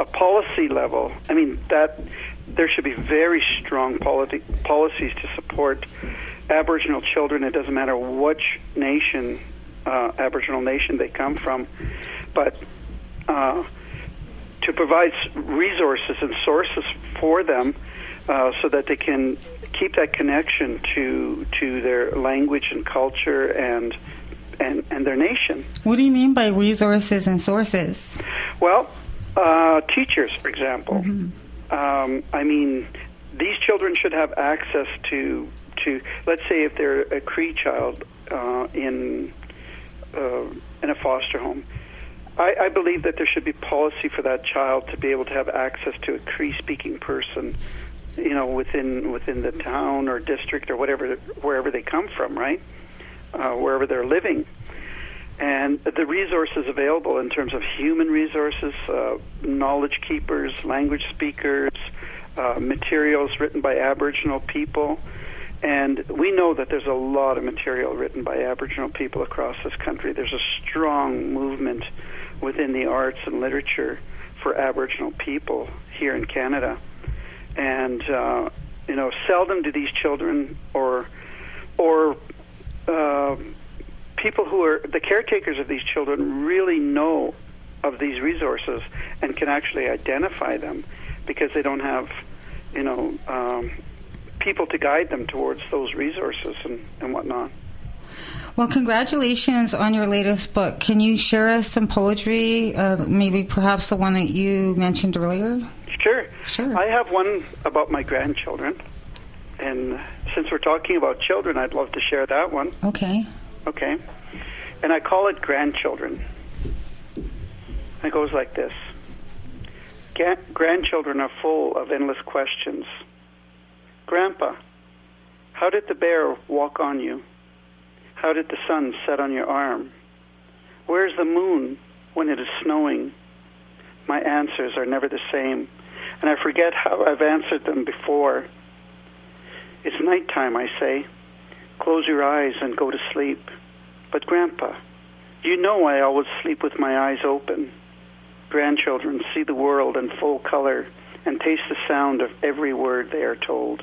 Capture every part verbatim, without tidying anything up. a policy level, I mean, that there should be very strong politi- policies to support Aboriginal children. It doesn't matter which nation, uh, Aboriginal nation they come from, but uh, to provide resources and sources for them uh, so that they can keep that connection to to their language and culture and and, and their nation. What do you mean by resources and sources? Well, uh, teachers, for example. Mm-hmm. Um, I mean, these children should have access to, to let's say if they're a Cree child uh, in uh, in a foster home, I, I believe that there should be policy for that child to be able to have access to a Cree-speaking person, you know, within within the town or district or whatever, wherever they come from, right? Uh, wherever they're living. And the resources available in terms of human resources, uh, knowledge keepers, language speakers, uh, materials written by Aboriginal people. And we know that there's a lot of material written by Aboriginal people across this country. There's a strong movement within the arts and literature for Aboriginal people here in Canada. And, uh, you know, seldom do these children or or uh, people who are the caretakers of these children really know of these resources and can actually identify them because they don't have, you know, um, people to guide them towards those resources and, and whatnot. Well, congratulations on your latest book. Can you share us some poetry, uh, maybe perhaps the one that you mentioned earlier? Sure. Sure. I have one about my grandchildren. And since we're talking about children, I'd love to share that one. Okay. Okay. And I call it Grandchildren. It goes like this. Grandchildren are full of endless questions. Grandpa, how did the bear walk on you? How did the sun set on your arm? Where's the moon when it is snowing? My answers are never the same, and I forget how I've answered them before. It's nighttime, I say. Close your eyes and go to sleep. But, Grandpa, you know I always sleep with my eyes open. Grandchildren see the world in full color and taste the sound of every word they are told.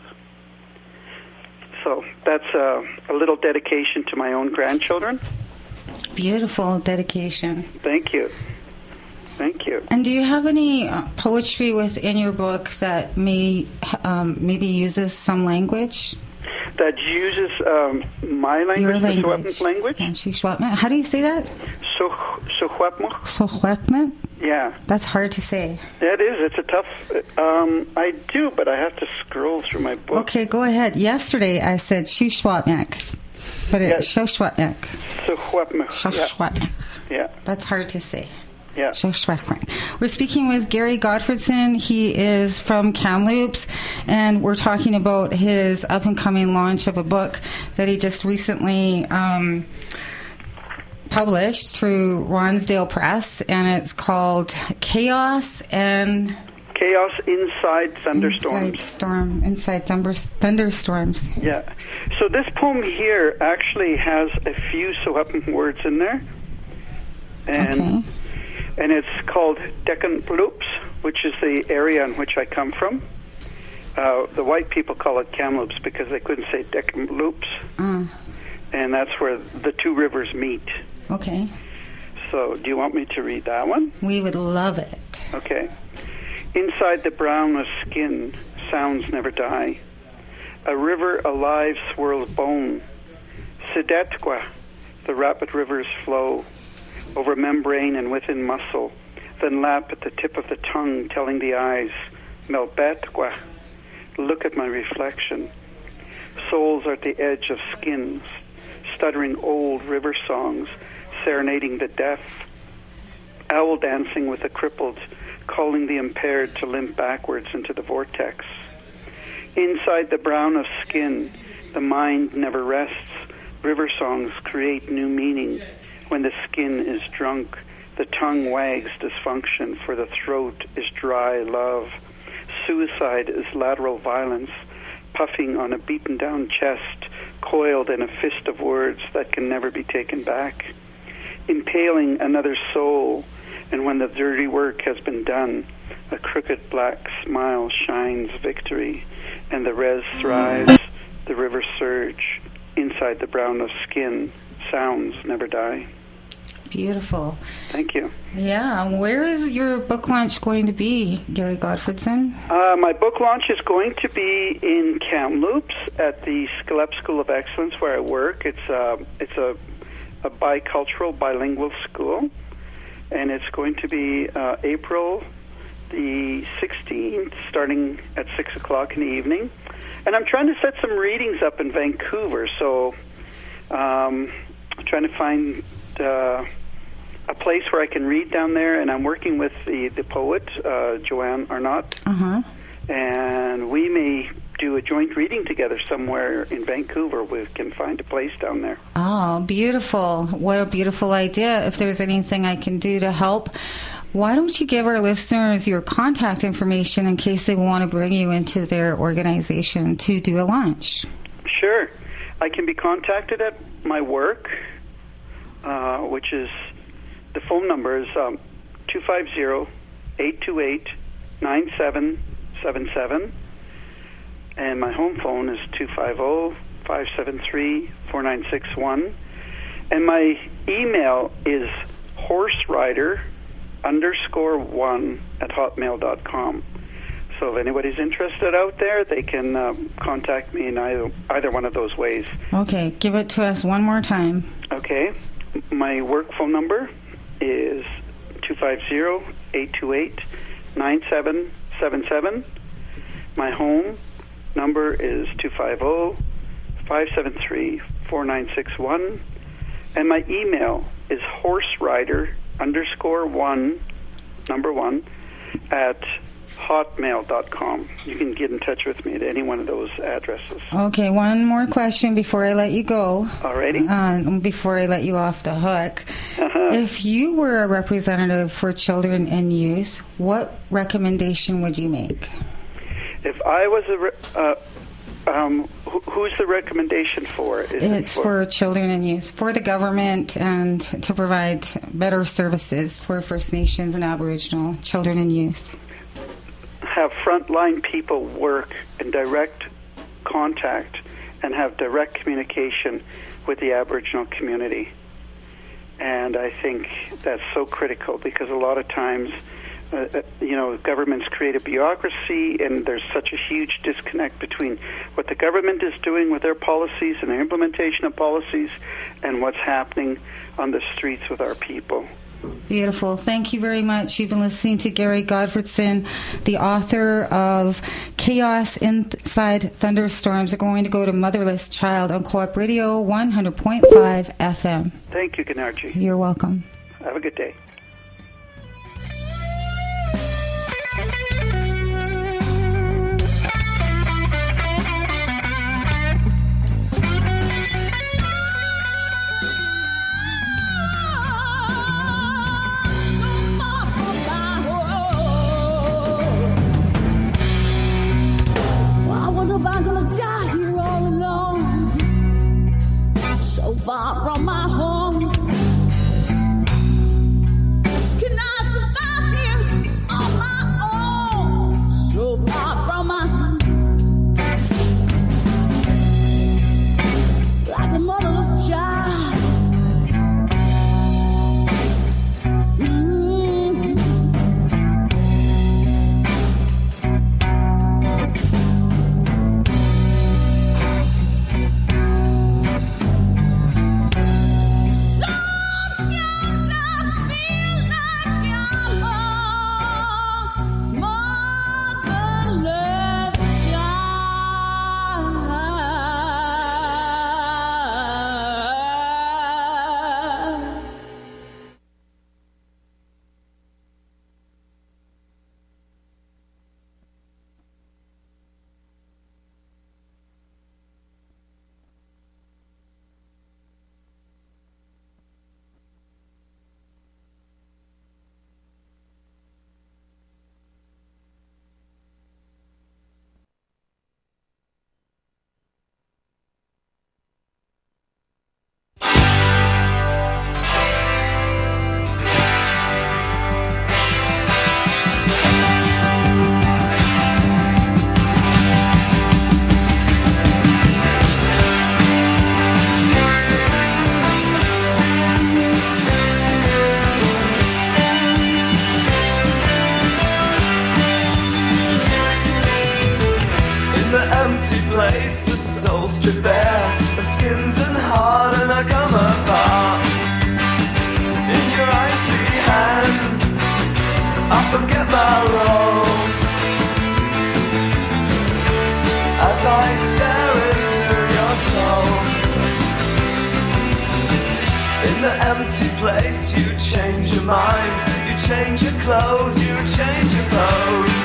So that's a, a little dedication to my own grandchildren. Beautiful dedication. Thank you. Thank you. And do you have any poetry within your book that may um, maybe uses some language? That uses um, my language, your language. The language? And Shuswap. How do you say that? So Secwepemctsín. Yeah. That's hard to say. That is. It's a tough... Um, I do, but I have to scroll through my book. Okay, go ahead. Yesterday I said Shuswapmek, but it's Shuswapmek. Shuswapmek. Yeah. That's hard to say. Yeah. We're speaking with Gary Gottfriedson. He is from Kamloops, and we're talking about his up-and-coming launch of a book that he just recently um, published through Ronsdale Press, and it's called Chaos and... Chaos Inside Thunderstorms. Inside storm, inside thumber, thunderstorms. Yeah. So this poem here actually has a few Tswep'en words in there. And okay. And it's called Tk'emlúps, which is the area in which I come from. Uh, the white people call it Kamloops because they couldn't say Tk'emlúps. Mm. And that's where the two rivers meet. Okay. So do you want me to read that one? We would love it. Okay. Inside the brown of skin, sounds never die. A river alive swirls bone. Sidequa, the rapid rivers flow. Over membrane and within muscle, then lap at the tip of the tongue, telling the eyes, Melbetwa, look at my reflection. Souls are at the edge of skins, stuttering old river songs, serenading the deaf, owl dancing with the crippled, calling the impaired to limp backwards into the vortex. Inside the brown of skin, the mind never rests. River songs create new meaning. When the skin is drunk, the tongue wags dysfunction, for the throat is dry love. Suicide is lateral violence, puffing on a beaten-down chest, coiled in a fist of words that can never be taken back. Impaling another soul, and when the dirty work has been done, A crooked black smile shines victory, and the res thrives, the river surge, inside the brown of skin, sounds never die. Beautiful. Thank you. Yeah. Where is your book launch going to be, Gary Gottfriedson? Uh, my book launch is going to be in Kamloops at the Sk'elep School of Excellence, where I work. It's a, it's a, a bicultural, bilingual school, and it's going to be uh, April the sixteenth, starting at six o'clock in the evening. And I'm trying to set some readings up in Vancouver, so um, I'm trying to find... Uh, a place where I can read down there, and I'm working with the, the poet, uh, Joanne Arnott, uh-huh. and we may do a joint reading together somewhere in Vancouver. We can find a place down there. Oh, beautiful. What a beautiful idea. If there's anything I can do to help, why don't you give our listeners your contact information in case they want to bring you into their organization to do a launch? Sure. I can be contacted at my work, Uh, which is, the phone number is um, two five zero, eight two eight, nine seven seven seven, and my home phone is two five zero, five seven three, four nine six one, and my email is horserider underscore one at hotmail dot com. So if anybody's interested out there, they can uh, contact me in either, either one of those ways. Okay, give it to us one more time. Okay. My work phone number is two five zero, eight two eight, nine seven seven seven. My home number is two five zero, five seven three, four nine six one. And my email is horserider underscore one, number one, at hotmail dot com. You can get in touch with me at any one of those addresses. Okay, one more question before I let you go. Alrighty. Uh, before I let you off the hook. Uh-huh. If you were a representative for children and youth, what recommendation would you make? If I was a... Re- uh, um, who, who's the recommendation for? Is it's it for? for children and youth, for the government, and to provide better services for First Nations and Aboriginal children and youth. Have frontline people work in direct contact and have direct communication with the Aboriginal community. And I think that's so critical, because a lot of times, uh, you know, governments create a bureaucracy, and there's such a huge disconnect between what the government is doing with their policies and their implementation of policies and what's happening on the streets with our people. Beautiful. Thank you very much. You've been listening to Gary Gottfriedson, the author of Chaos Inside Thunderstorms. We're going to go to Motherless Child on Co-op Radio one hundred point five F M. Thank you, Gennarji. You're welcome. Have a good day. Far from my home, place, the soul stripped bare of skins and heart, and I come apart in your icy hands. I forget my role as I stare into your soul. In the empty place you change your mind, you change your clothes, you change your pose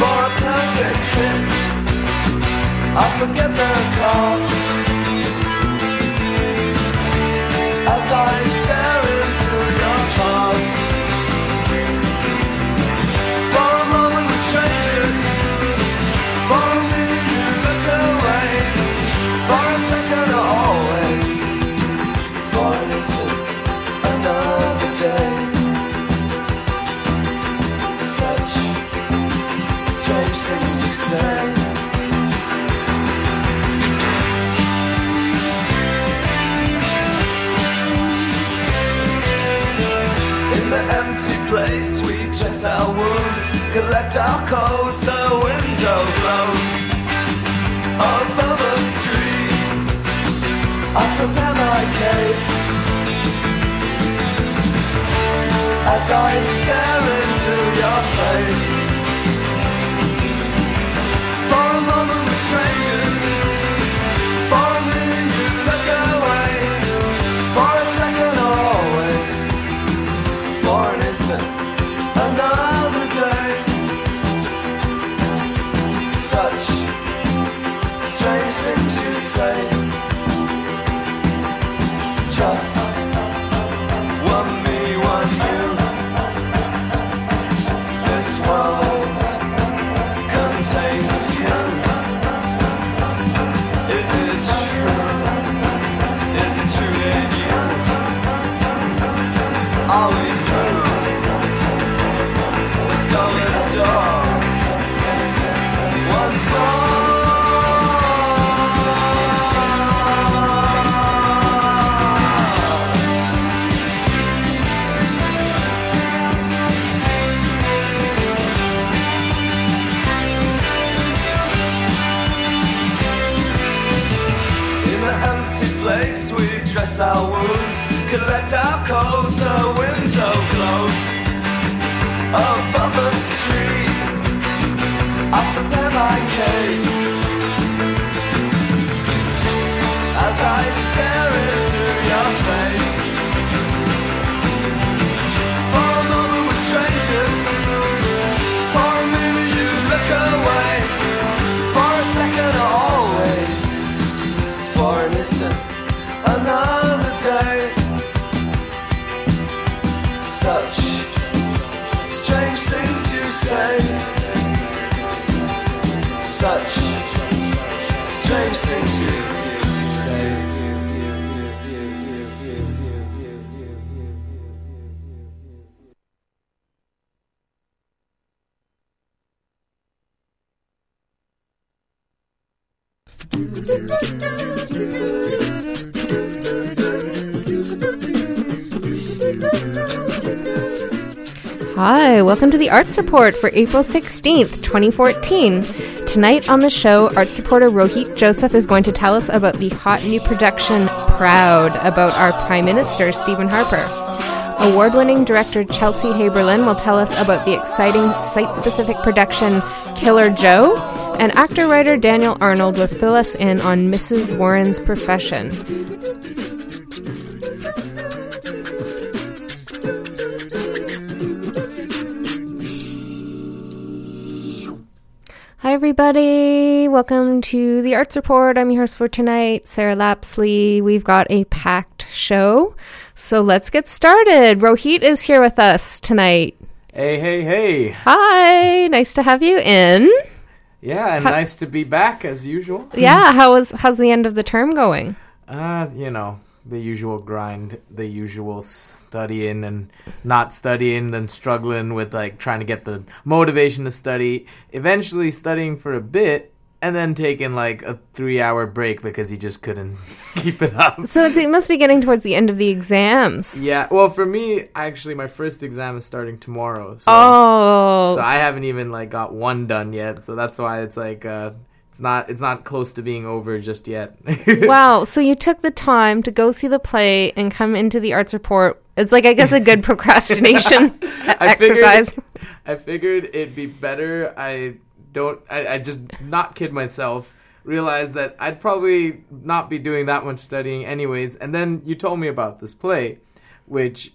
for a perfect fit. I forget the cost as I stare into your past. For a moment with strangers, for a minute you look away, for a second or always, for an instant another day. Such strange things you say. Place we dress our wounds, collect our coats, our window blows above a street. I prepare my case as I stare into your face. For a moment with strangers, for a minute you look away, for a second always, for an another day. Such strange things you say. Just one me, one you. This world contains a few. Is it true? Is it true in you? Are we through? Dress our wounds, collect our coats, our window glows above a street. I prepare my case as I stare into your face. For a moment with strangers, for a minute you look away, for a second always, for an instant another day. Such strange things you say. Such strange things you say. Hi, welcome to the Arts Report for April sixteenth, twenty fourteen. Tonight on the show, Arts reporter Rohit Joseph is going to tell us about the hot new production, Proud, about our Prime Minister, Stephen Harper. Award-winning director Chelsea Haberlin will tell us about the exciting site-specific production, Killer Joe, and actor-writer Daniel Arnold will fill us in on Missus Warren's Profession. Hi everybody, welcome to the Arts Report. I'm your host for tonight, Sarah Lapsley. We've got a packed show, so let's get started. Rohit is here with us tonight. Hey, hey, hey. Hi, nice to have you in. Yeah, and how- nice to be back as usual. Yeah, how was, how's the end of the term going? Uh, you know, the usual grind, the usual studying and not studying, then struggling with like trying to get the motivation to study, eventually studying for a bit, and then taking like a three-hour break because he just couldn't keep it up. So it's, it must be getting towards the end of the exams. Yeah, well, for me, actually, my first exam is starting tomorrow. So, oh. So I haven't even like got one done yet, so that's why it's like... Uh, it's not it's not close to being over just yet. Wow. So you took the time to go see the play and come into the arts report. It's like, I guess, a good procrastination I exercise. Figured, I figured it'd be better. I don't, I, I just not kid myself, realized that I'd probably not be doing that much studying anyways. And then you told me about this play, which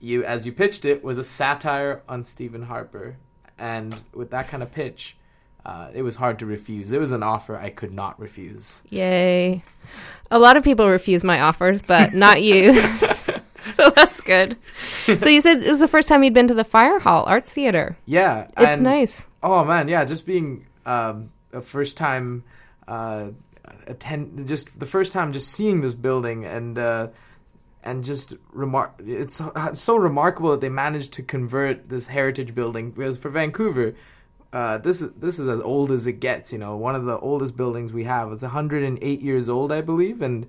you, as you pitched it, was a satire on Stephen Harper. And with that kind of pitch, uh, it was hard to refuse. It was an offer I could not refuse. Yay. A lot of people refuse my offers, but not you. So that's good. So you said it was the first time you'd been to the Fire Hall Arts Theater. Yeah. It's and, nice. Oh, man, yeah. Just being um, a first-time uh, attend, just the first time just seeing this building and uh, and just remark. It's, it's so remarkable that they managed to convert this heritage building, because for Vancouver, uh, this is this is as old as it gets. You know, one of the oldest buildings we have. It's one hundred eight years old, I believe, and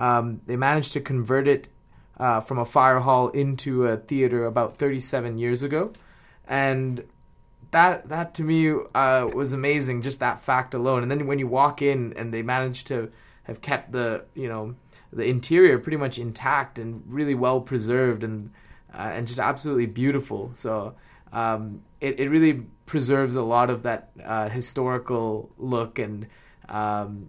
um, they managed to convert it Uh, from a fire hall into a theater about thirty-seven years ago. And that that to me uh, was amazing, just that fact alone. And then when you walk in and they managed to have kept the, you know, the interior pretty much intact and really well preserved and uh, and just absolutely beautiful. So um, it, it really preserves a lot of that uh, historical look, and um,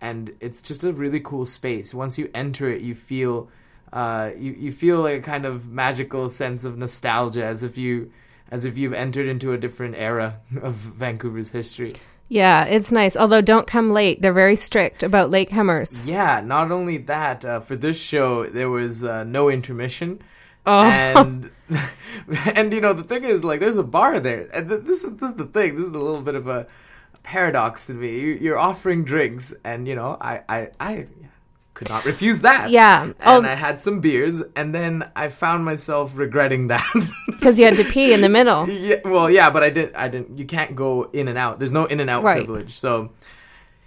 and it's just a really cool space. Once you enter it, you feel... Uh, you, you feel like a kind of magical sense of nostalgia, as if you, as if you've entered into a different era of Vancouver's history. Yeah, it's nice. Although don't come late; they're very strict about late comers. Yeah, not only that, uh, for this show there was uh, no intermission, oh. and and you know the thing is, like, there's a bar there, and th- this is this is the thing. This is a little bit of a paradox to me. You, you're offering drinks, and you know I I. I could not refuse that. Yeah. And oh. I had some beers, and then I found myself regretting that. Because you had to pee in the middle. Yeah, well, yeah, but I didn't, I didn't, you can't go in and out. There's no in and out right. privilege. So,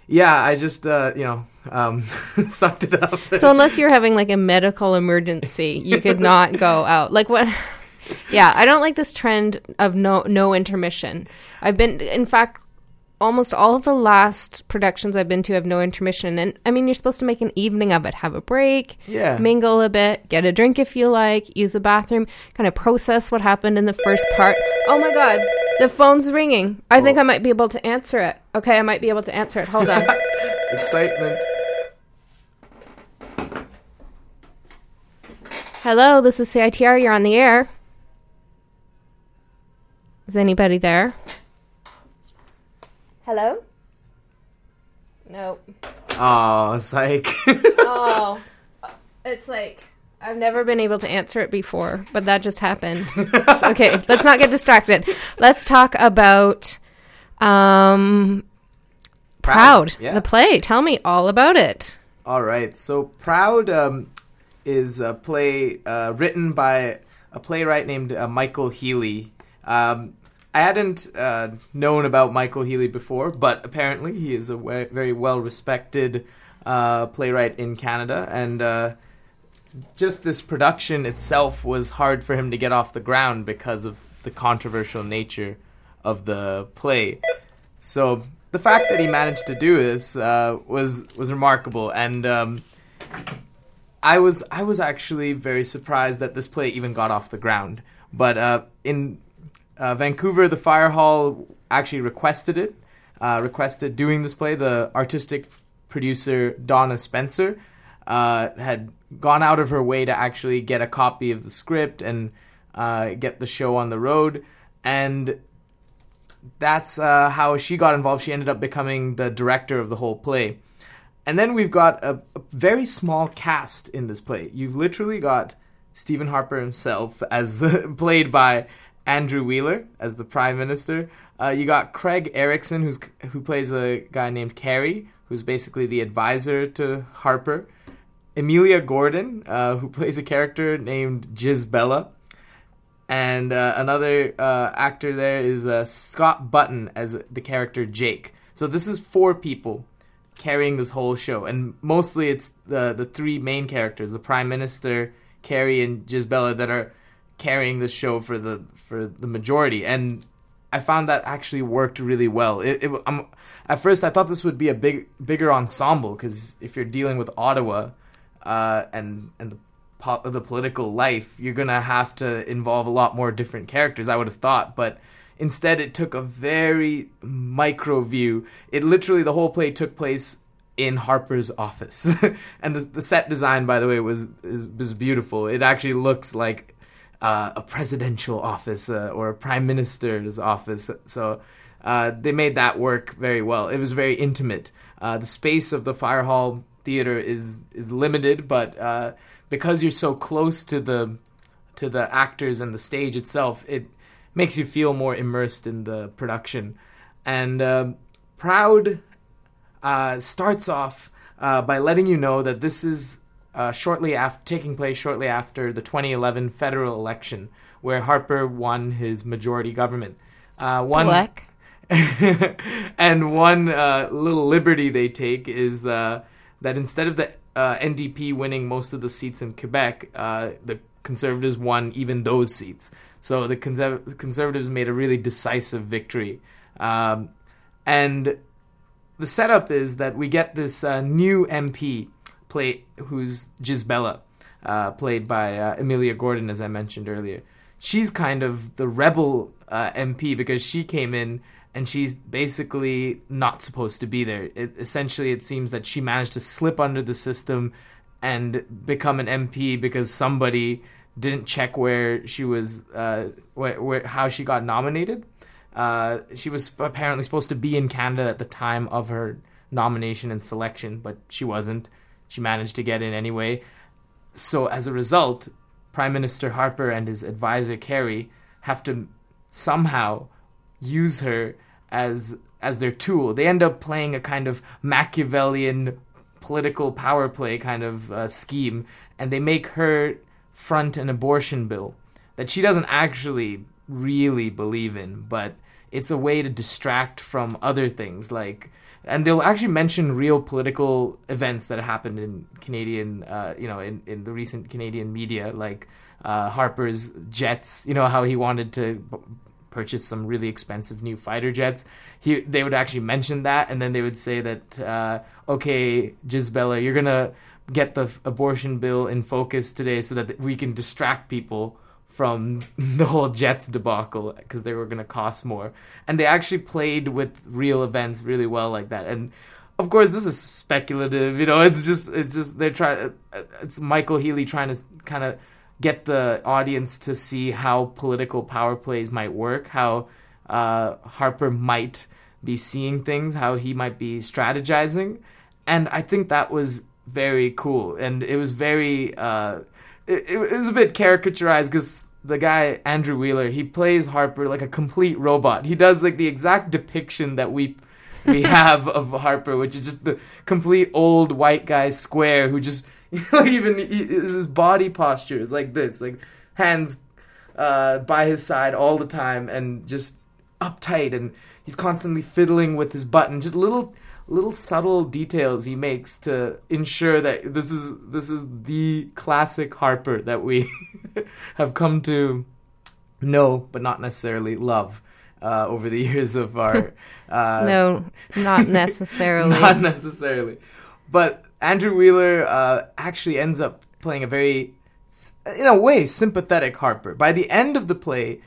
yeah, I just, uh, you know, um, sucked it up. So unless you're having, like, a medical emergency, you could not go out. Like, what... Yeah, I don't like this trend of no no intermission. I've been, in fact... Almost all of the last productions I've been to have no intermission. And, I mean, you're supposed to make an evening of it. Have a break, yeah. mingle a bit, get a drink if you like, use the bathroom, kind of process what happened in the first part. Oh, my God. The phone's ringing. I oh. think I might be able to answer it. Okay, I might be able to answer it. Hold on. Excitement. Hello, this is C I T R. You're on the air. Is anybody there? Hello? Nope. Oh, psych. Oh. It's like, I've never been able to answer it before, but that just happened. Okay, let's not get distracted. Let's talk about um, Proud, Proud yeah. the play. Tell me all about it. All right. So Proud um, is a play uh, written by a playwright named uh, Michael Healey. Um I hadn't uh, known about Michael Healey before, but apparently he is a we- very well-respected uh, playwright in Canada, and uh, just this production itself was hard for him to get off the ground because of the controversial nature of the play. So the fact that he managed to do this uh, was was remarkable, and um, I was I was actually very surprised that this play even got off the ground. But uh, in Uh, Vancouver, the Fire Hall actually requested it, uh, requested doing this play. The artistic producer, Donna Spencer, uh, had gone out of her way to actually get a copy of the script and uh, get the show on the road. And that's uh, how she got involved. She ended up becoming the director of the whole play. And then we've got a, a very small cast in this play. You've literally got Stephen Harper himself, as played by... Andrew Wheeler as the Prime Minister. Uh, you got Craig Erickson, who's who plays a guy named Carrie, who's basically the advisor to Harper. Emilia Gordon, uh, who plays a character named Jizbella. And uh, another uh, actor there is uh, Scott Button as the character Jake. So this is four people carrying this whole show. And mostly it's the, the three main characters, the Prime Minister, Carrie, and Jizbella, that are carrying the show for the for the majority. And I found that actually worked really well. It, it, I'm, at first, I thought this would be a big, bigger ensemble, because if you're dealing with Ottawa uh, and and the, po- the political life, you're going to have to involve a lot more different characters, I would have thought. But instead, it took a very micro view. It literally, the whole play took place in Harper's office. And the, the set design, by the way, was is, was beautiful. It actually looks like Uh, a presidential office uh, or a prime minister's office. So uh, they made that work very well. It was very intimate. Uh, the space of the Fire Hall Theater is is limited, but uh, because you're so close to the to the actors and the stage itself, it makes you feel more immersed in the production. And uh, Proud uh, starts off uh, by letting you know that this is Uh, shortly after taking place shortly after the twenty eleven federal election, where Harper won his majority government. Uh, one Black. And one uh, little liberty they take is uh, that instead of the uh, N D P winning most of the seats in Quebec, uh, the Conservatives won even those seats. So the conserv- Conservatives made a really decisive victory. Um, and the setup is that we get this uh, new M P Play, who's Gisbella, uh, played by uh, Emilia Gordon, as I mentioned earlier. She's kind of the rebel uh, M P, because she came in and she's basically not supposed to be there. It, essentially, it seems that she managed to slip under the system and become an M P because somebody didn't check where she was, uh, where, where, how she got nominated. Uh, she was apparently supposed to be in Canada at the time of her nomination and selection, but she wasn't. She managed to get in anyway. So as a result, Prime Minister Harper and his advisor Kerry have to somehow use her as as their tool. They end up playing a kind of Machiavellian political power play kind of uh, scheme, and they make her front an abortion bill that she doesn't actually really believe in, but it's a way to distract from other things like... And they'll actually mention real political events that happened in Canadian, uh, you know, in, in the recent Canadian media, like uh, Harper's jets, you know, how he wanted to b- purchase some really expensive new fighter jets. He, they would actually mention that, and then they would say that, uh, okay, Gisbella, you're going to get the f- abortion bill in focus today so that th- we can distract people from the whole Jets debacle, because they were going to cost more. And they actually played with real events really well like that. And of course, this is speculative, you know, it's just, it's just, they're trying, it's Michael Healey trying to kind of get the audience to see how political power plays might work, how uh, Harper might be seeing things, how he might be strategizing. And I think that was very cool. And it was very, uh, It, it was a bit caricaturized, because the guy, Andrew Wheeler, he plays Harper like a complete robot. He does like the exact depiction that we we have of Harper, which is just the complete old white guy square who just, like, even he, his body posture is like this, like hands uh, by his side all the time and just uptight, and he's constantly fiddling with his button, just little little subtle details he makes to ensure that this is this is the classic Harper that we have come to know, but not necessarily love, uh, over the years of our... Uh, no, not necessarily. Not necessarily. But Andrew Wheeler uh, actually ends up playing a very, in a way, sympathetic Harper. By the end of the play,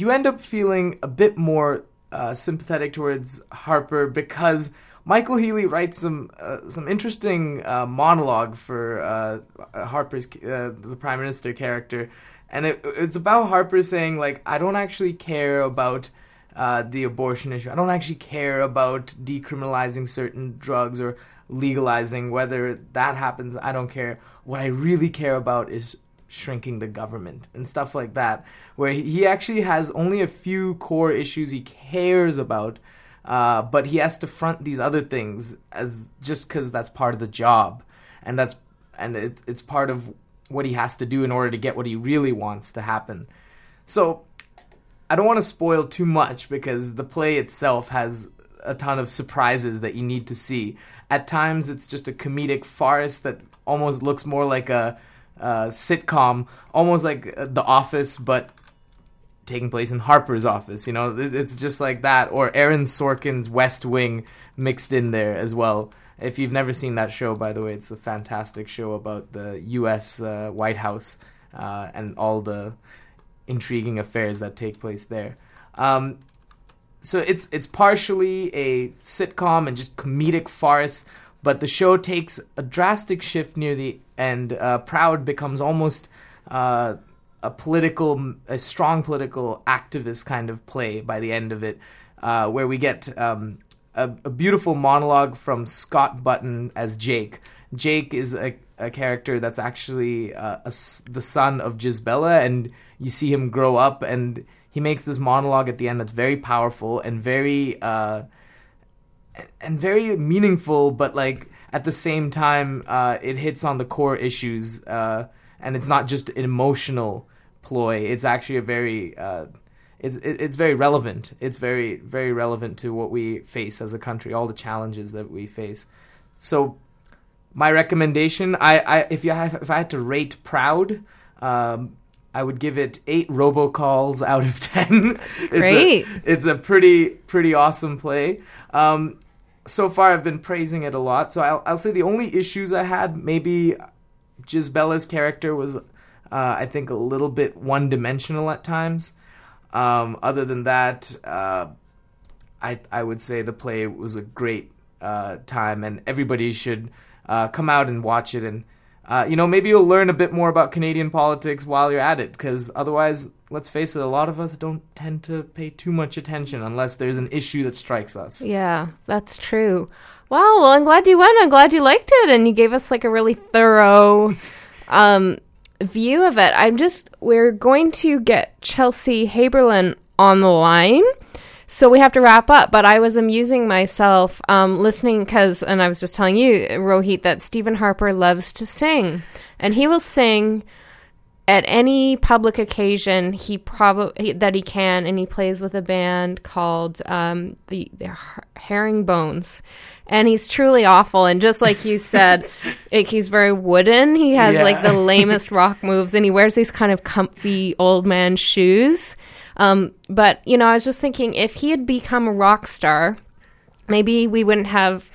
you end up feeling a bit more... Uh, sympathetic towards Harper, because Michael Healey writes some uh, some interesting uh, monologue for uh, Harper's uh, the Prime Minister character, and it, it's about Harper saying, like, I don't actually care about uh, the abortion issue. I don't actually care about decriminalizing certain drugs or legalizing whether that happens. I don't care. What I really care about is shrinking the government and stuff like that, where he actually has only a few core issues he cares about, uh, but he has to front these other things as just because that's part of the job, and that's and it, it's part of what he has to do in order to get what he really wants to happen. So I don't want to spoil too much, because the play itself has a ton of surprises that you need to see. At times it's just a comedic farce that almost looks more like a Uh, sitcom, almost like The Office, but taking place in Harper's office. You know, it's just like that. Or Aaron Sorkin's West Wing mixed in there as well. If you've never seen that show, by the way, it's a fantastic show about the U S Uh, White House uh, and all the intriguing affairs that take place there. Um, so it's it's partially a sitcom and just comedic farce, but the show takes a drastic shift near the end. Uh, Proud becomes almost uh, a political, a strong political activist kind of play by the end of it, uh, where we get... Um, A, a beautiful monologue from Scott Button as Jake. Jake is a, a character that's actually uh, a, the son of Gisbella, and you see him grow up, and he makes this monologue at the end that's very powerful and very uh, and very meaningful, but like at the same time, uh, it hits on the core issues, uh, and it's not just an emotional ploy. It's actually a very... Uh, It's it's very relevant. It's very, very relevant to what we face as a country, all the challenges that we face. So my recommendation, I, I if you have, if I had to rate Proud, um, I would give it eight robocalls out of ten. It's Great. A, it's a pretty, pretty awesome play. Um, so far, I've been praising it a lot. So I'll, I'll say the only issues I had, maybe Gisbella's character was, uh, I think, a little bit one-dimensional at times. Um, other than that, uh, I I would say the play was a great uh, time, and everybody should uh, come out and watch it. And uh, you know, maybe you'll learn a bit more about Canadian politics while you're at it, because otherwise, let's face it, a lot of us don't tend to pay too much attention unless there's an issue that strikes us. Yeah, that's true. Wow. Well, I'm glad you went. I'm glad you liked it, and you gave us like a really thorough. Um, view of it. I'm just, we're going to get Chelsea Haberlin on the line, so we have to wrap up, but I was amusing myself um, listening because, and I was just telling you, Rohit, that Stephen Harper loves to sing, and he will sing at any public occasion he probably that he can, and he plays with a band called um, the, the Herringbones, and he's truly awful. And just like you said, it, he's very wooden. He has yeah. like the lamest rock moves, and he wears these kind of comfy old man shoes. Um, but you know, I was just thinking, if he had become a rock star, maybe we wouldn't have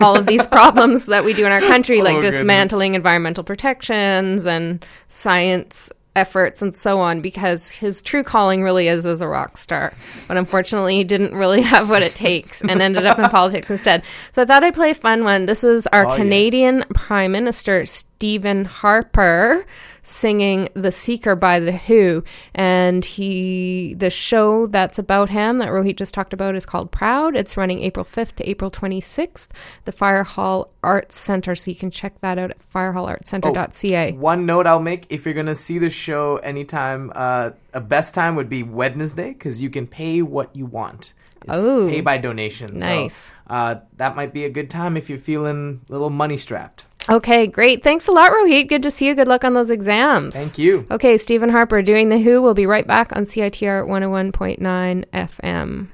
all of these problems that we do in our country, like oh, dismantling goodness. environmental protections and science efforts and so on, because his true calling really is as a rock star. But unfortunately, he didn't really have what it takes and ended up in politics instead. So I thought I'd play a fun one. This is our oh, Canadian yeah. Prime Minister, Stephen Harper, singing The Seeker by The Who. And he, the show that's about him that Rohit just talked about is called Proud. It's running April fifth to April twenty-sixth, the Fire Hall Arts Center. So you can check that out at fire hall arts center dot c a. Oh, one note I'll make, if you're going to see the show anytime, uh, a best time would be Wednesday, because you can pay what you want. It's oh, pay by donation. Nice. So uh, that might be a good time if you're feeling a little money strapped. Okay, great. Thanks a lot, Rohit. Good to see you. Good luck on those exams. Thank you. Okay, Stephen Harper doing The Who. We'll be right back on C I T R one oh one point nine F M.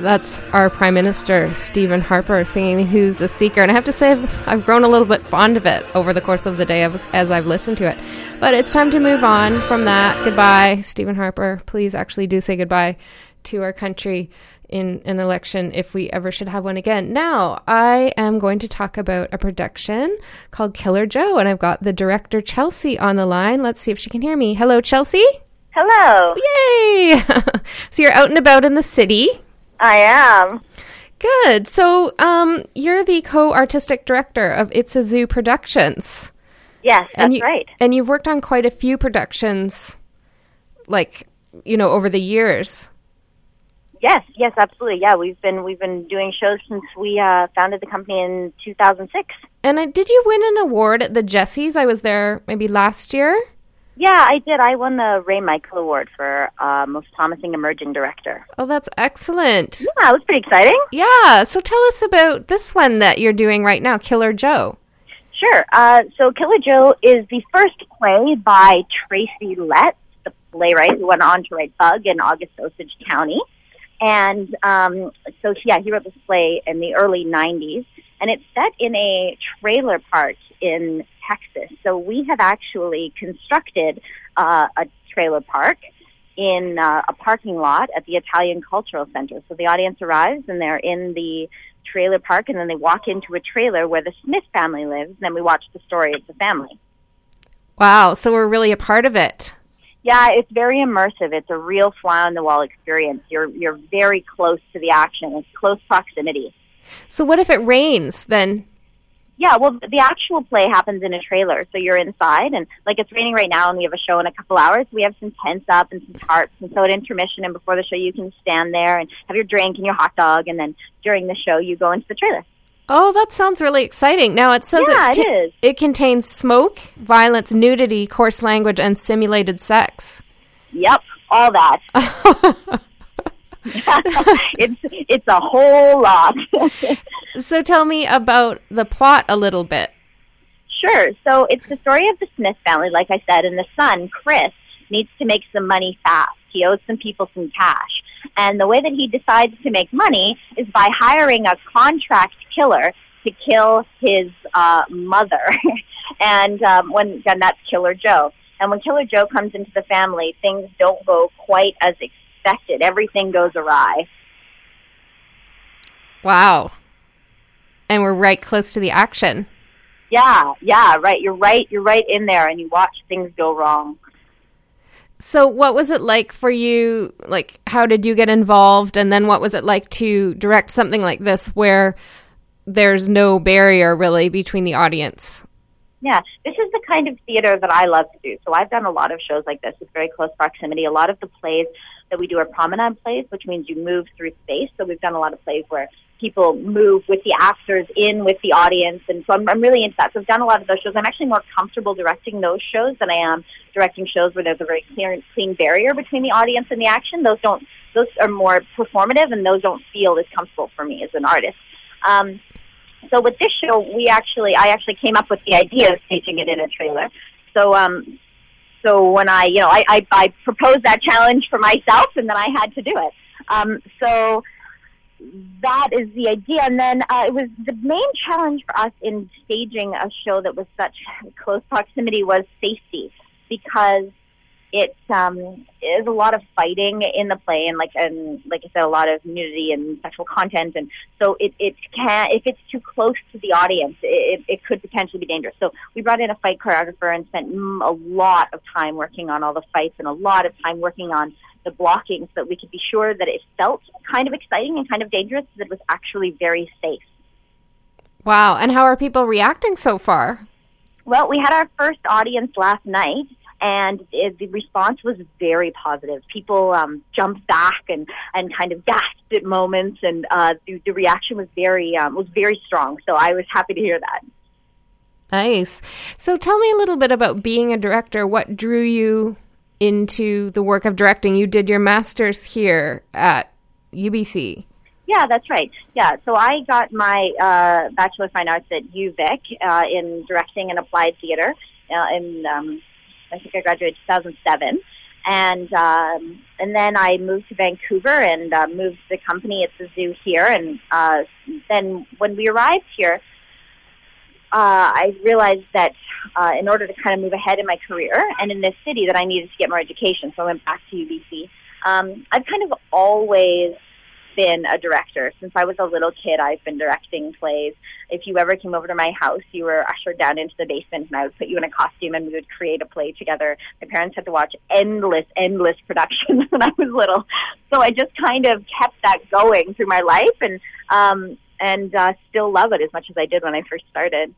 that's our Prime Minister, Stephen Harper, singing Who's a Seeker. And I have to say, I've, I've grown a little bit fond of it over the course of the day of, as I've listened to it. But it's time to move on from that. Goodbye, Stephen Harper. Please actually do say goodbye to our country in an election, if we ever should have one again. Now, I am going to talk about a production called Killer Joe, and I've got the director, Chelsea, on the line. Let's see if she can hear me. Hello, Chelsea. Hello. Yay! So you're out and about in the city. I am. Good. So um, you're the co-artistic director of It's a Zoo Productions. Yes, that's and you, right. And you've worked on quite a few productions, like, you know, over the years. Yes, yes, absolutely. Yeah, we've been we've been doing shows since we uh, founded the company in two thousand six. And uh, did you win an award at the Jessies? I was there maybe last year. Yeah, I did. I won the Ray Michael Award for uh, Most Promising Emerging Director. Oh, that's excellent. Yeah, it was pretty exciting. Yeah, so tell us about this one that you're doing right now, Killer Joe. Sure. Uh, so Killer Joe is the first play by Tracy Letts, the playwright who went on to write Bug in August Osage County. And um, so, yeah, he wrote this play in the early nineties, and it's set in a trailer park in Texas. So we have actually constructed uh, a trailer park in uh, a parking lot at the Italian Cultural Center. So the audience arrives, and they're in the trailer park, and then they walk into a trailer where the Smith family lives, and then we watch the story of the family. Wow, so we're really a part of it. Yeah, it's very immersive. It's a real fly-on-the-wall experience. You're you're very close to the action. It's close proximity. So what if it rains then? Yeah, well, the actual play happens in a trailer. So you're inside, and like it's raining right now, and we have a show in a couple hours. We have some tents up and some tarps, and so at intermission and before the show, you can stand there and have your drink and your hot dog, and then during the show, you go into the trailer. Oh, that sounds really exciting. Now, it says yeah, it, it, is. It contains smoke, violence, nudity, coarse language, and simulated sex. Yep, all that. it's it's a whole lot. So tell me about the plot a little bit. Sure. So it's the story of the Smith family, like I said, and the son, Chris, needs to make some money fast. He owes some people some cash. And the way that he decides to make money is by hiring a contract killer to kill his uh, mother. and um, when and that's Killer Joe. And when Killer Joe comes into the family, things don't go quite as expected. Everything goes awry. Wow. And we're right close to the action. Yeah, yeah, right. You're right. You're right in there, and you watch things go wrong. So what was it like for you, like how did you get involved, and then what was it like to direct something like this where there's no barrier really between the audience? Yeah, this is the kind of theater that I love to do. So I've done a lot of shows like this with very close proximity. A lot of the plays that we do are promenade plays, which means you move through space. So we've done a lot of plays where people move with the actors in with the audience. And so I'm, I'm really into that. So I've done a lot of those shows. I'm actually more comfortable directing those shows than I am directing shows where there's a very clear and clean barrier between the audience and the action. Those don't, those are more performative, and those don't feel as comfortable for me as an artist. Um, so with this show, we actually, I actually came up with the idea of staging it in a trailer. So, um, so when I, you know, I, I, I proposed that challenge for myself, and then I had to do it. Um, so, That is the idea. And then uh, it was the main challenge for us in staging a show that was such close proximity was safety, because it um, is a lot of fighting in the play, and like and like I said, a lot of nudity and sexual content. And so it, it can, if it's too close to the audience, it, it could potentially be dangerous. So we brought in a fight choreographer and spent mm, a lot of time working on all the fights and a lot of time working on the blocking, so that we could be sure that it felt kind of exciting and kind of dangerous, but it was actually very safe. Wow. And how are people reacting so far? Well, we had our first audience last night, and it, the response was very positive. People um, jumped back and, and kind of gasped at moments, and uh, the, the reaction was very um, was very strong, so I was happy to hear that. Nice. So tell me a little bit about being a director. What drew you into the work of directing? You did your master's here at U B C. Yeah, that's right. Yeah, so I got my uh, Bachelor of Fine Arts at U Vic uh, in directing and applied theater. Uh, in um, I think I graduated in two thousand seven. And um, and then I moved to Vancouver and uh, moved the company at the zoo here. And uh, then when we arrived here, uh, I realized that uh, in order to kind of move ahead in my career and in this city, that I needed to get more education. So I went back to U B C. Um, I've kind of always been a director. Since I was a little kid, I've been directing plays. If you ever came over to my house, you were ushered down into the basement, and I would put you in a costume, and we would create a play together. My parents had to watch endless, endless productions when I was little. So I just kind of kept that going through my life, and um, and uh, still love it as much as I did when I first started.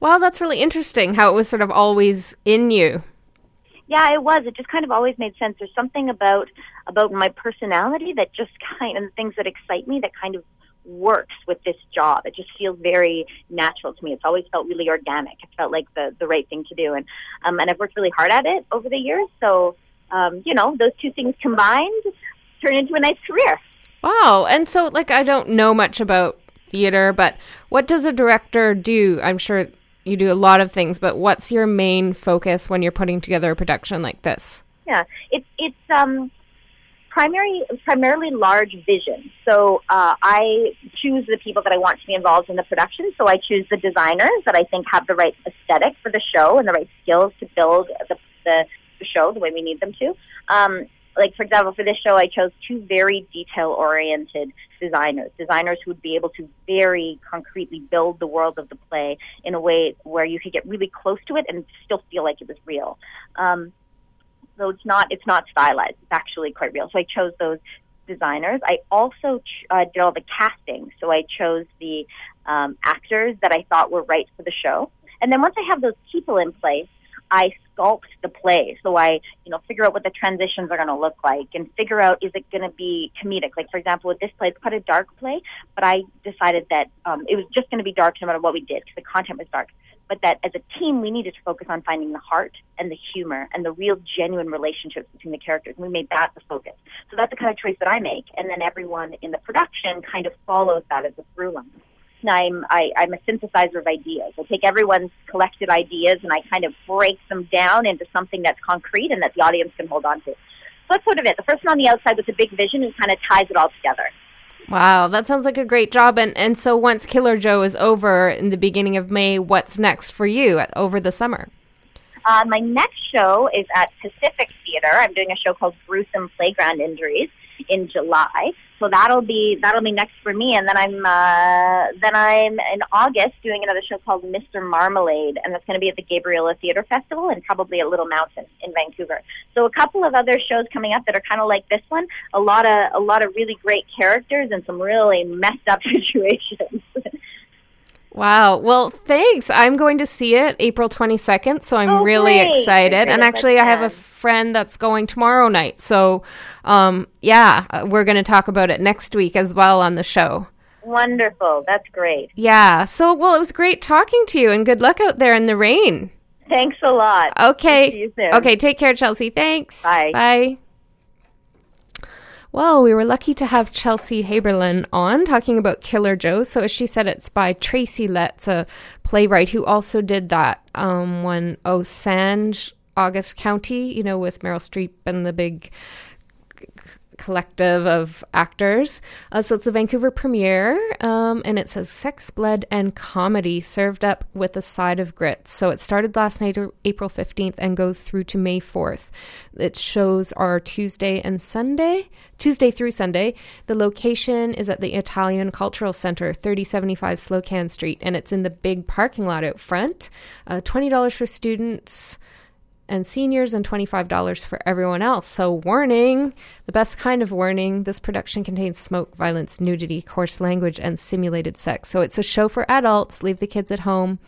Wow, that's really interesting, how it was sort of always in you. Yeah, it was. It just kind of always made sense. There's something about about my personality that just kind of, things that excite me, that kind of works with this job. It just feels very natural to me. It's always felt really organic. It felt like the, the right thing to do. And um, and I've worked really hard at it over the years. So, um, you know, those two things combined turn into a nice career. Wow. And so, like, I don't know much about theater, but what does a director do? I'm sure you do a lot of things, but what's your main focus when you're putting together a production like this? Yeah, it's it's um, primary primarily large vision. So uh, I choose the people that I want to be involved in the production. So I choose the designers that I think have the right aesthetic for the show and the right skills to build the the, the show the way we need them to. Um, like, for example, for this show, I chose two very detail-oriented designers, designers who would be able to very concretely build the world of the play in a way where you could get really close to it and still feel like it was real. Um, so it's not it's not stylized. It's actually quite real. So I chose those designers. I also ch- uh, did all the casting. So I chose the um, actors that I thought were right for the show. And then once I have those people in place, I sculpt the play. So I, you know, figure out what the transitions are going to look like and figure out, is it going to be comedic? Like, for example, with this play, it's quite a dark play, but I decided that um, it was just going to be dark no matter what we did because the content was dark. But that as a team, we needed to focus on finding the heart and the humor and the real genuine relationships between the characters. And we made that the focus. So that's the kind of choice that I make. And then everyone in the production kind of follows that as a through line. And I'm, I, I'm a synthesizer of ideas. I take everyone's collected ideas and I kind of break them down into something that's concrete and that the audience can hold on to. So that's sort of it. The person on the outside with the big vision who kind of ties it all together. Wow, that sounds like a great job. And, and so once Killer Joe is over in the beginning of May, what's next for you at, over the summer? Uh, my next show is at Pacific Theater. I'm doing a show called Gruesome Playground Injuries in July. So that'll be that'll be next for me, and then I'm uh, then I'm in August doing another show called Mister Marmalade, and that's going to be at the Gabriela Theatre Festival and probably at Little Mountain in Vancouver. So a couple of other shows coming up that are kind of like this one, a lot of a lot of really great characters and some really messed up situations. Wow. Well, thanks. I'm going to see it April twenty-second, so I'm oh, really great. excited. And actually, I have a friend that's going tomorrow night. So, um, yeah, we're going to talk about it next week as well on the show. Wonderful. That's great. Yeah. So, well, it was great talking to you, and good luck out there in the rain. Thanks a lot. Okay. See you soon. Okay. Take care, Chelsea. Thanks. Bye. Bye. Well, we were lucky to have Chelsea Haberlin on talking about Killer Joe. So as she said, it's by Tracy Letts, a playwright who also did that um, one, Osage, August County, you know, with Meryl Streep and the big c- collective of actors. Uh, so it's the Vancouver premiere, um, and it says sex, blood, and comedy served up with a side of grit. So it started last night, April fifteenth, and goes through to May fourth. Its shows are Tuesday and Sunday. Tuesday through Sunday. The location is at the Italian Cultural Center, thirty seventy-five Slocan Street, and it's in the big parking lot out front. Uh, twenty dollars for students and seniors, and twenty-five dollars for everyone else. So warning, the best kind of warning, this production contains smoke, violence, nudity, coarse language, and simulated sex. So it's a show for adults. Leave the kids at home.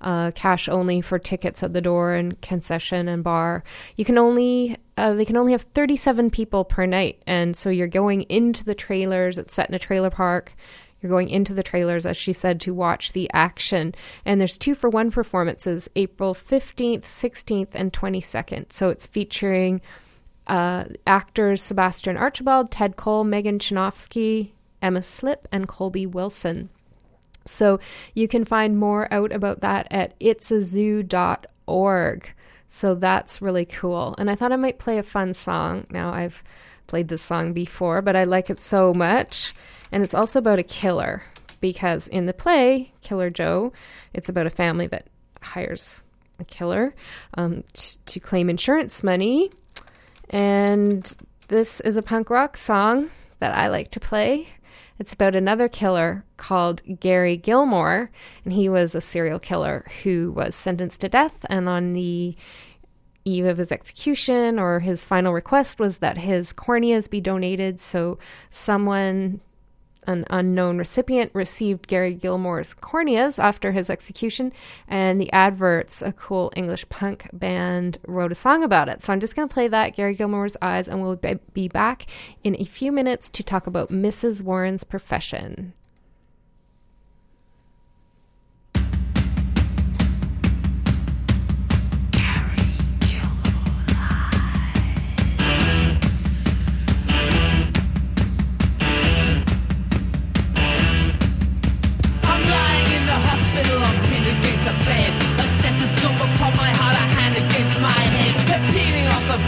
Uh, cash only for tickets at the door and concession and bar. You can only, uh, they can only have thirty-seven people per night. And so you're going into the trailers. It's set in a trailer park. You're going into the trailers, as she said, to watch the action. And there's two for one performances, April fifteenth, sixteenth, and twenty-second. So it's featuring uh, actors Sebastian Archibald, Ted Cole, Megan Chinanovsky, Emma Slip, and Colby Wilson. So you can find more out about that at it's a zoo dot org. So that's really cool. And I thought I might play a fun song. Now, I've played this song before, but I like it so much. And it's also about a killer, because in the play, Killer Joe, it's about a family that hires a killer um, t- to claim insurance money. And this is a punk rock song that I like to play. It's about another killer called Gary Gilmore, and he was a serial killer who was sentenced to death, and on the eve of his execution, or his final request, was that his corneas be donated. So someone, an unknown recipient, received Gary Gilmore's corneas after his execution, and the Adverts, a cool English punk band, wrote a song about it. So I'm just going to play that, Gary Gilmore's Eyes, and we'll be back in a few minutes to talk about Missus Warren's Profession.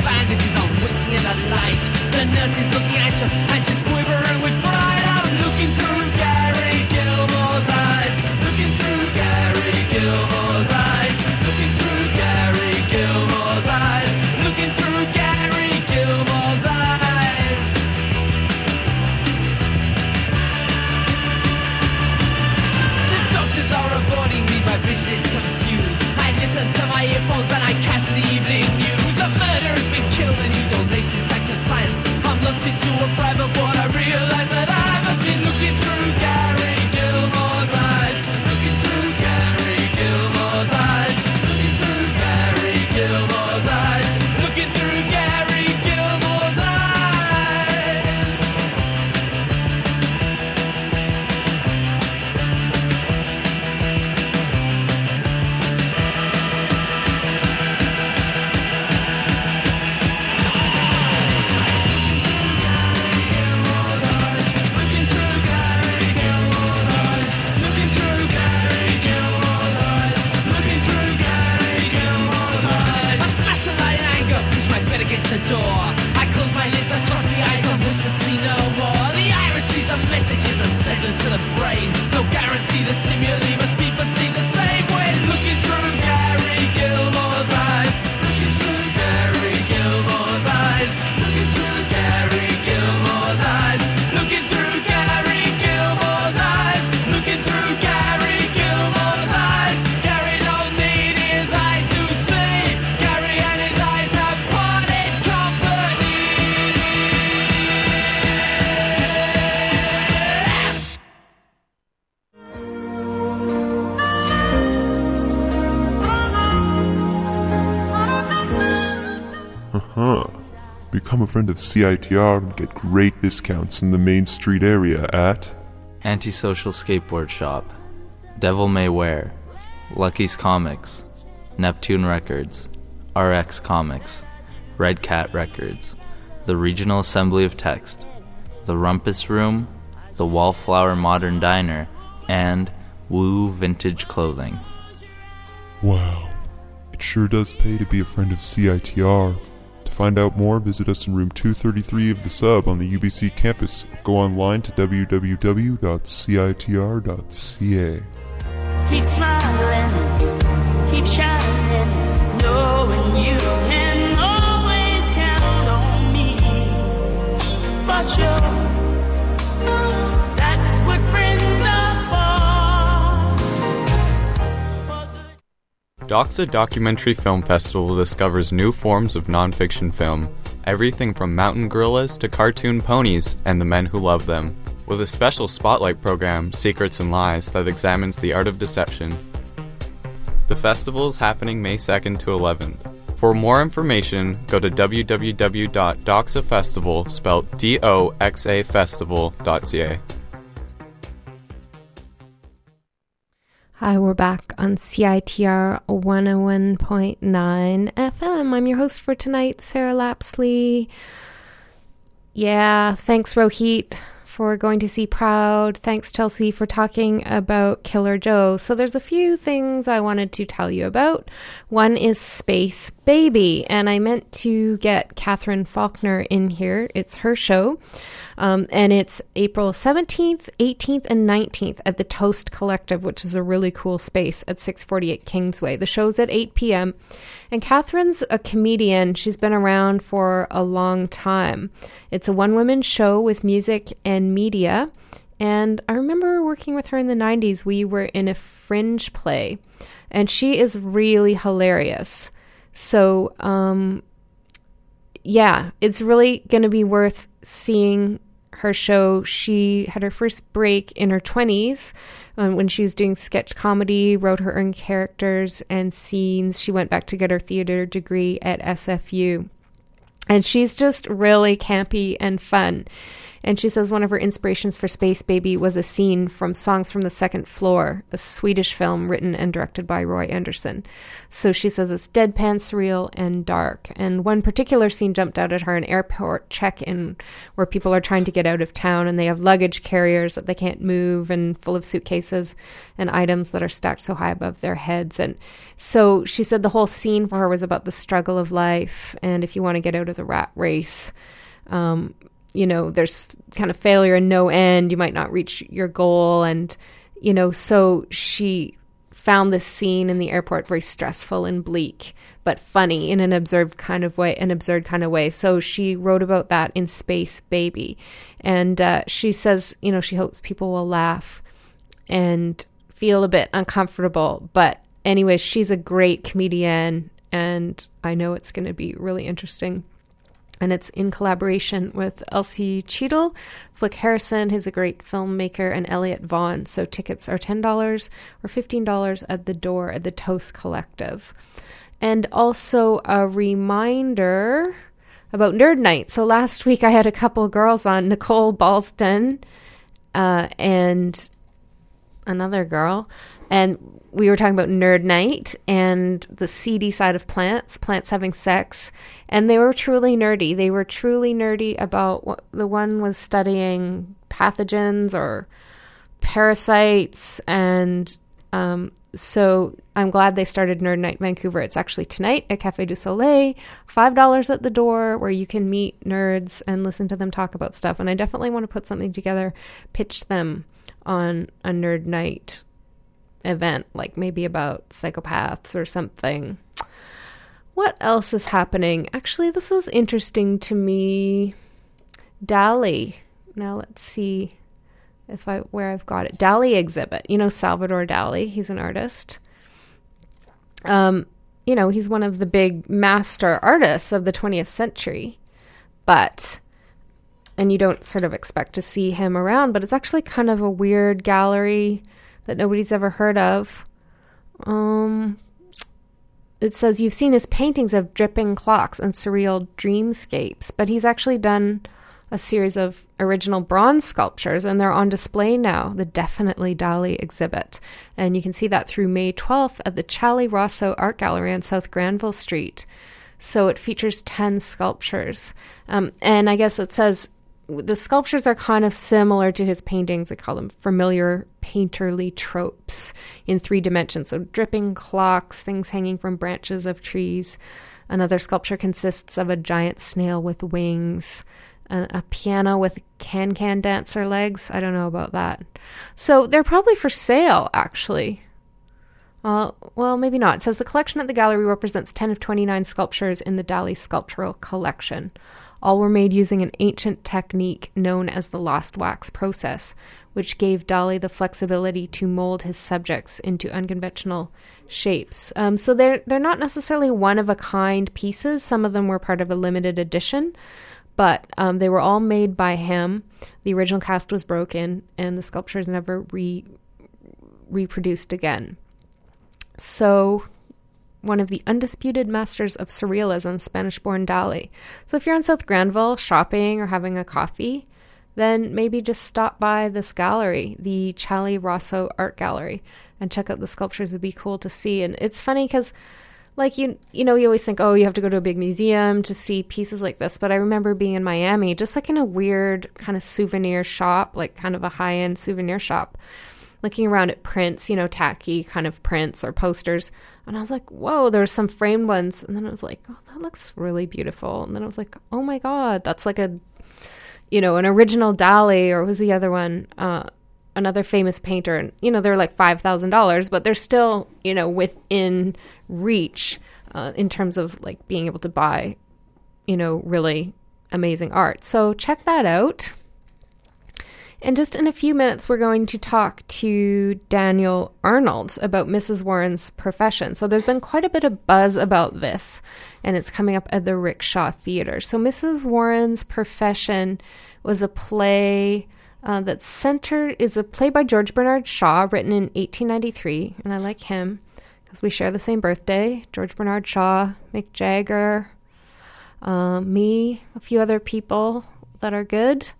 Bandages are whistling the lights. The nurse is looking anxious, and she's quivering with fright. I'm looking through Gary Gilmore's eyes, looking through Gary Gilmore's eyes, looking through Gary Gilmore's eyes, looking through Gary Gilmore's eyes. The doctors are avoiding me, my vision is confused. I listen to my earphones and I catch the evening news. A murder has been killed and you don't make this act of science. I'm locked into a private ward. I realize that I must be looking through Gary Gilmore's eyes, looking through Gary Gilmore's eyes, looking through Gary Gilmore's eyes, looking through Gary Gilmore's eyes. Against the door, I close my lids, I cross the eyes, I wish to see no more. The iris sees some messages and sends them to the brain. No guarantee the stimuli must be perceived the same way. Looking through Gary Gilmore's eyes, looking through Gary Gilmore's eyes, looking through Gary Gilmore's eyes, looking through Gary Gilmore's eyes, looking through Gary Gilmore's eyes. Gary don't need his eyes to see. Gary and his eyes have Huh. Become a friend of C I T R and get great discounts in the Main Street area at Antisocial Skateboard Shop, Devil May Wear, Lucky's Comics, Neptune Records, R X Comics, Red Cat Records, the Regional Assembly of Text, the Rumpus Room, the Wallflower Modern Diner, and Woo Vintage Clothing. Wow, it sure does pay to be a friend of C I T R. To find out more, visit us in room two thirty-three of the sub on the U B C campus. Go online to w w w dot c i t r dot c a. Keep smiling, keep shining, knowing you can always count on me. For sure, that's what friends are for. Doxa Documentary Film Festival discovers new forms of nonfiction film, everything from mountain gorillas to cartoon ponies and the men who love them, with a special spotlight program, Secrets and Lies, that examines the art of deception. The festival is happening May second to eleventh. For more information, go to w w w dot doxa festival, spelled D O X A festival dot c a. Hi, we're back on C I T R one oh one point nine F M. I'm your host for tonight, Sarah Lapsley. Yeah, thanks, Rohit, for going to see Proud. Thanks, Chelsea, for talking about Killer Joe. So there's a few things I wanted to tell you about. One is Space Baby, and I meant to get Catherine Faulkner in here. It's her show, um, and it's April seventeenth, eighteenth, and nineteenth at the Toast Collective, which is a really cool space at six forty-eight Kingsway. The show's at eight p.m., and Catherine's a comedian. She's been around for a long time. It's a one-woman show with music and media, and I remember working with her in the nineties. We were in a Fringe play, and she is really hilarious. So, um, yeah, it's really going to be worth seeing her show. She had her first break in her twenties um, when she was doing sketch comedy, wrote her own characters and scenes. She went back to get her theater degree at S F U. And she's just really campy and fun. And she says one of her inspirations for Space Baby was a scene from Songs from the Second Floor, a Swedish film written and directed by Roy Andersson. So she says it's deadpan, surreal, and dark. And one particular scene jumped out at her, an airport check-in where people are trying to get out of town and they have luggage carriers that they can't move and full of suitcases and items that are stacked so high above their heads. And so she said the whole scene for her was about the struggle of life. And if you want to get out of the rat race, um, you know, there's kind of failure and no end. You might not reach your goal. And, you know, so she found this scene in the airport very stressful and bleak, but funny in an absurd kind of way, an absurd kind of way. So she wrote about that in Space Baby. And uh, she says, you know, she hopes people will laugh and feel a bit uncomfortable. But anyway, she's a great comedian, and I know it's going to be really interesting. And it's in collaboration with Elsie Cheadle, Flick Harrison, who's a great filmmaker, and Elliot Vaughn. So tickets are ten dollars or fifteen dollars at the door at the Toast Collective. And also a reminder about Nerd Night. So last week I had a couple girls on, Nicole Balston uh, and another girl. And we were talking about Nerd Night and the seedy side of plants, plants having sex. And they were truly nerdy. They were truly nerdy about what the one was studying pathogens or parasites. And um, so I'm glad they started Nerd Night Vancouver. It's actually tonight at Café du Soleil, five dollars at the door, where you can meet nerds and listen to them talk about stuff. And I definitely want to put something together, pitch them on a Nerd Night event, like maybe about psychopaths or something. What else is happening? Actually, this is interesting to me. Dali. Now let's see if I where I've got it. Dali exhibit. You know Salvador Dali. He's an artist. Um, you know, he's one of the big master artists of the twentieth century. But and you don't sort of expect to see him around, but it's actually kind of a weird gallery that nobody's ever heard of. Um, it says you've seen his paintings of dripping clocks and surreal dreamscapes, but he's actually done a series of original bronze sculptures, and they're on display now, the Definitely Dali exhibit. And you can see that through May twelfth at the Chali Rosso Art Gallery on South Granville Street. So it features ten sculptures. Um, and I guess it says the sculptures are kind of similar to his paintings. I call them familiar painterly tropes in three dimensions. So dripping clocks, things hanging from branches of trees. Another sculpture consists of a giant snail with wings, a, a piano with can-can dancer legs. I don't know about that. So they're probably for sale, actually. Uh, well, maybe not. It says the collection at the gallery represents ten of twenty-nine sculptures in the Dali sculptural collection. All were made using an ancient technique known as the lost wax process, which gave Dali the flexibility to mold his subjects into unconventional shapes. Um, so they're, they're not necessarily one-of-a-kind pieces. Some of them were part of a limited edition, but um, they were all made by him. The original cast was broken, and the sculptures never re- reproduced again. So one of the undisputed masters of surrealism, Spanish-born Dali. So if you're in South Granville shopping or having a coffee, then maybe just stop by this gallery, the Chali Rosso Art Gallery, and check out the sculptures. It'd be cool to see. And it's funny because like, you you know, you always think, oh, you have to go to a big museum to see pieces like this. But I remember being in Miami, just like in a weird kind of souvenir shop, like kind of a high-end souvenir shop, looking around at prints, you know, tacky kind of prints or posters. And I was like, whoa, there were some framed ones. And then I was like, oh, that looks really beautiful. And then I was like, oh, my God, that's like a, you know, an original Dali, or what was the other one? Uh, another famous painter. And, you know, they're like five thousand dollars, but they're still, you know, within reach uh, in terms of like being able to buy, you know, really amazing art. So check that out. And just in a few minutes, we're going to talk to Daniel Arnold about Missus Warren's Profession. So there's been quite a bit of buzz about this, and it's coming up at the Rickshaw Theater. So Missus Warren's Profession was a play uh, that centered, is a play by George Bernard Shaw, written in eighteen ninety-three. And I like him because we share the same birthday. George Bernard Shaw, Mick Jagger, uh, me, a few other people that are good.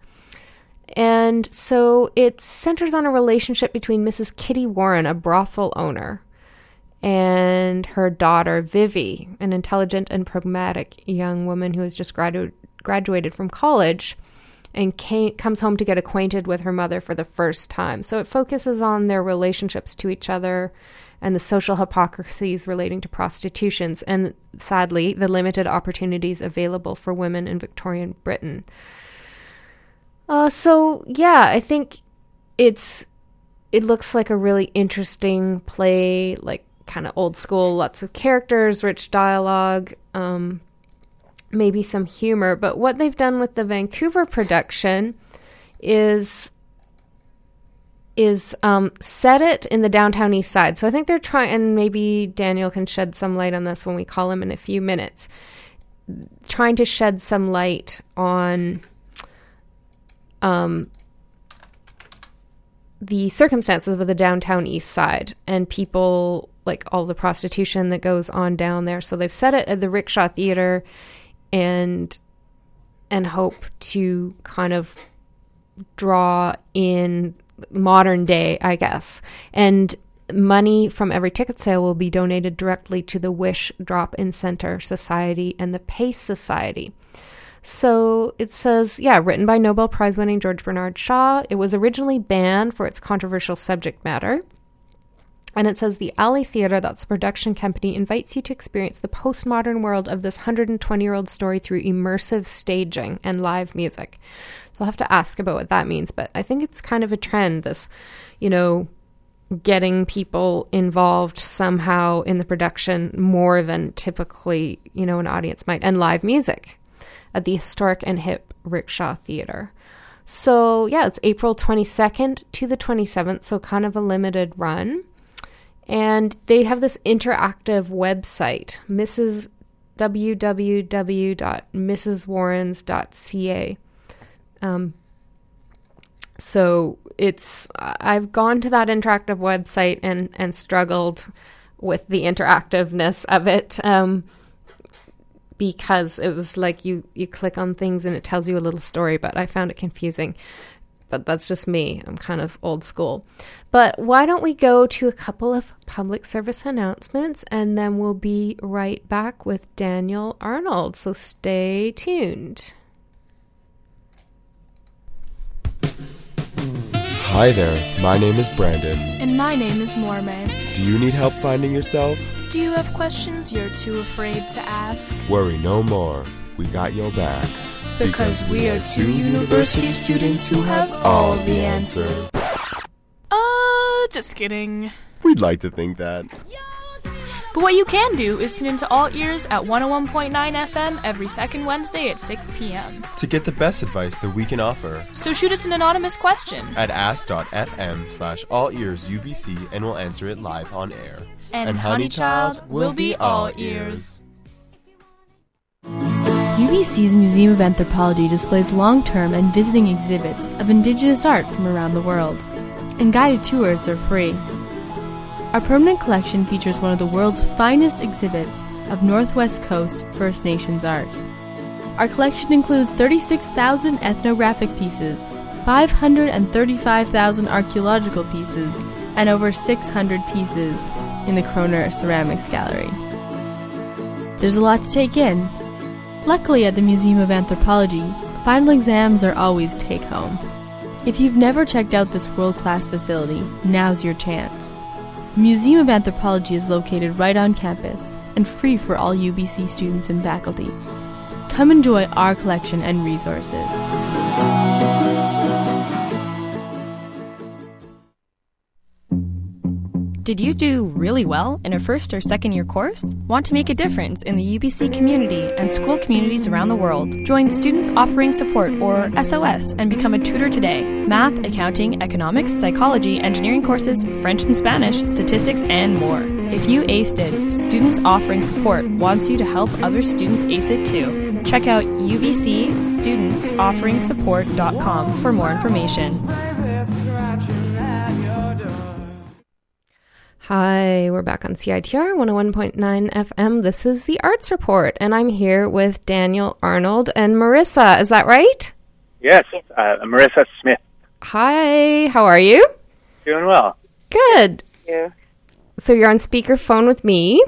And so it centers on a relationship between Missus Kitty Warren, a brothel owner, and her daughter, Vivi, an intelligent and pragmatic young woman who has just gradu- graduated from college and came, comes home to get acquainted with her mother for the first time. So it focuses on their relationships to each other and the social hypocrisies relating to prostitutions and, sadly, the limited opportunities available for women in Victorian Britain. Uh, so, yeah, I think it's it looks like a really interesting play, like kind of old school, lots of characters, rich dialogue, um, maybe some humor. But what they've done with the Vancouver production is is um, set it in the downtown east side. So I think they're trying, and maybe Daniel can shed some light on this when we call him in a few minutes, trying to shed some light on Um, the circumstances of the downtown east side and people, like all the prostitution that goes on down there. So they've set it at the Rickshaw Theater and and hope to kind of draw in modern day, I guess. And money from every ticket sale will be donated directly to the Wish Drop-In Center Society and the Pace Society. So it says, yeah, written by Nobel Prize winning George Bernard Shaw. It was originally banned for its controversial subject matter. And it says the Alley Theater, that's the production company, invites you to experience the postmodern world of this one hundred twenty-year-old story through immersive staging and live music. So I'll have to ask about what that means. But I think it's kind of a trend, this, you know, getting people involved somehow in the production more than typically, you know, an audience might, and live music at the historic and hip Rickshaw Theater. So, yeah, it's April twenty-second to the twenty-seventh, so kind of a limited run. And they have this interactive website, Missus w w w dot mrs warrens dot c a. Um, so it's, I've gone to that interactive website and, and struggled with the interactiveness of it. Um, because it was like you, you click on things and it tells you a little story, but I found it confusing. But that's just me. I'm kind of old school. But why don't we go to a couple of public service announcements, and then we'll be right back with Daniel Arnold. So stay tuned. Hi there. My name is Brandon. And my name is Mormé. Do you need help finding yourself? Do you have questions you're too afraid to ask? Worry no more. We got your back. Because, because we are two university students who have all the answers. Uh, just kidding. We'd like to think that. But what you can do is tune into All Ears at one oh one point nine F M every second Wednesday at six p.m. to get the best advice that we can offer. So shoot us an anonymous question at ask dot f m slash all ears U B C, and we'll answer it live on air. And, and Honey Child will be all ears. U B C's Museum of Anthropology displays long-term and visiting exhibits of indigenous art from around the world, and guided tours are free. Our permanent collection features one of the world's finest exhibits of Northwest Coast First Nations art. Our collection includes thirty-six thousand ethnographic pieces, five hundred thirty-five thousand archaeological pieces, and over six hundred pieces in the Kroner Ceramics Gallery. There's a lot to take in. Luckily at the Museum of Anthropology, final exams are always take-home. If you've never checked out this world-class facility, now's your chance. The Museum of Anthropology is located right on campus and free for all U B C students and faculty. Come enjoy our collection and resources. Did you do really well in a first or second year course? Want to make a difference in the U B C community and school communities around the world? Join Students Offering Support, or S O S, and become a tutor today. Math, accounting, economics, psychology, engineering courses, French and Spanish, statistics, and more. If you aced it, Students Offering Support wants you to help other students ace it too. Check out U B C students offering support dot com for more information. Hi, we're back on C I T R one oh one point nine F M. This is the Arts Report, and I'm here with Daniel Arnold and Marissa. Is that right? Yes, uh, Marissa Smith. Hi, how are you? Doing well. Good. Yeah. So you're on speakerphone with me.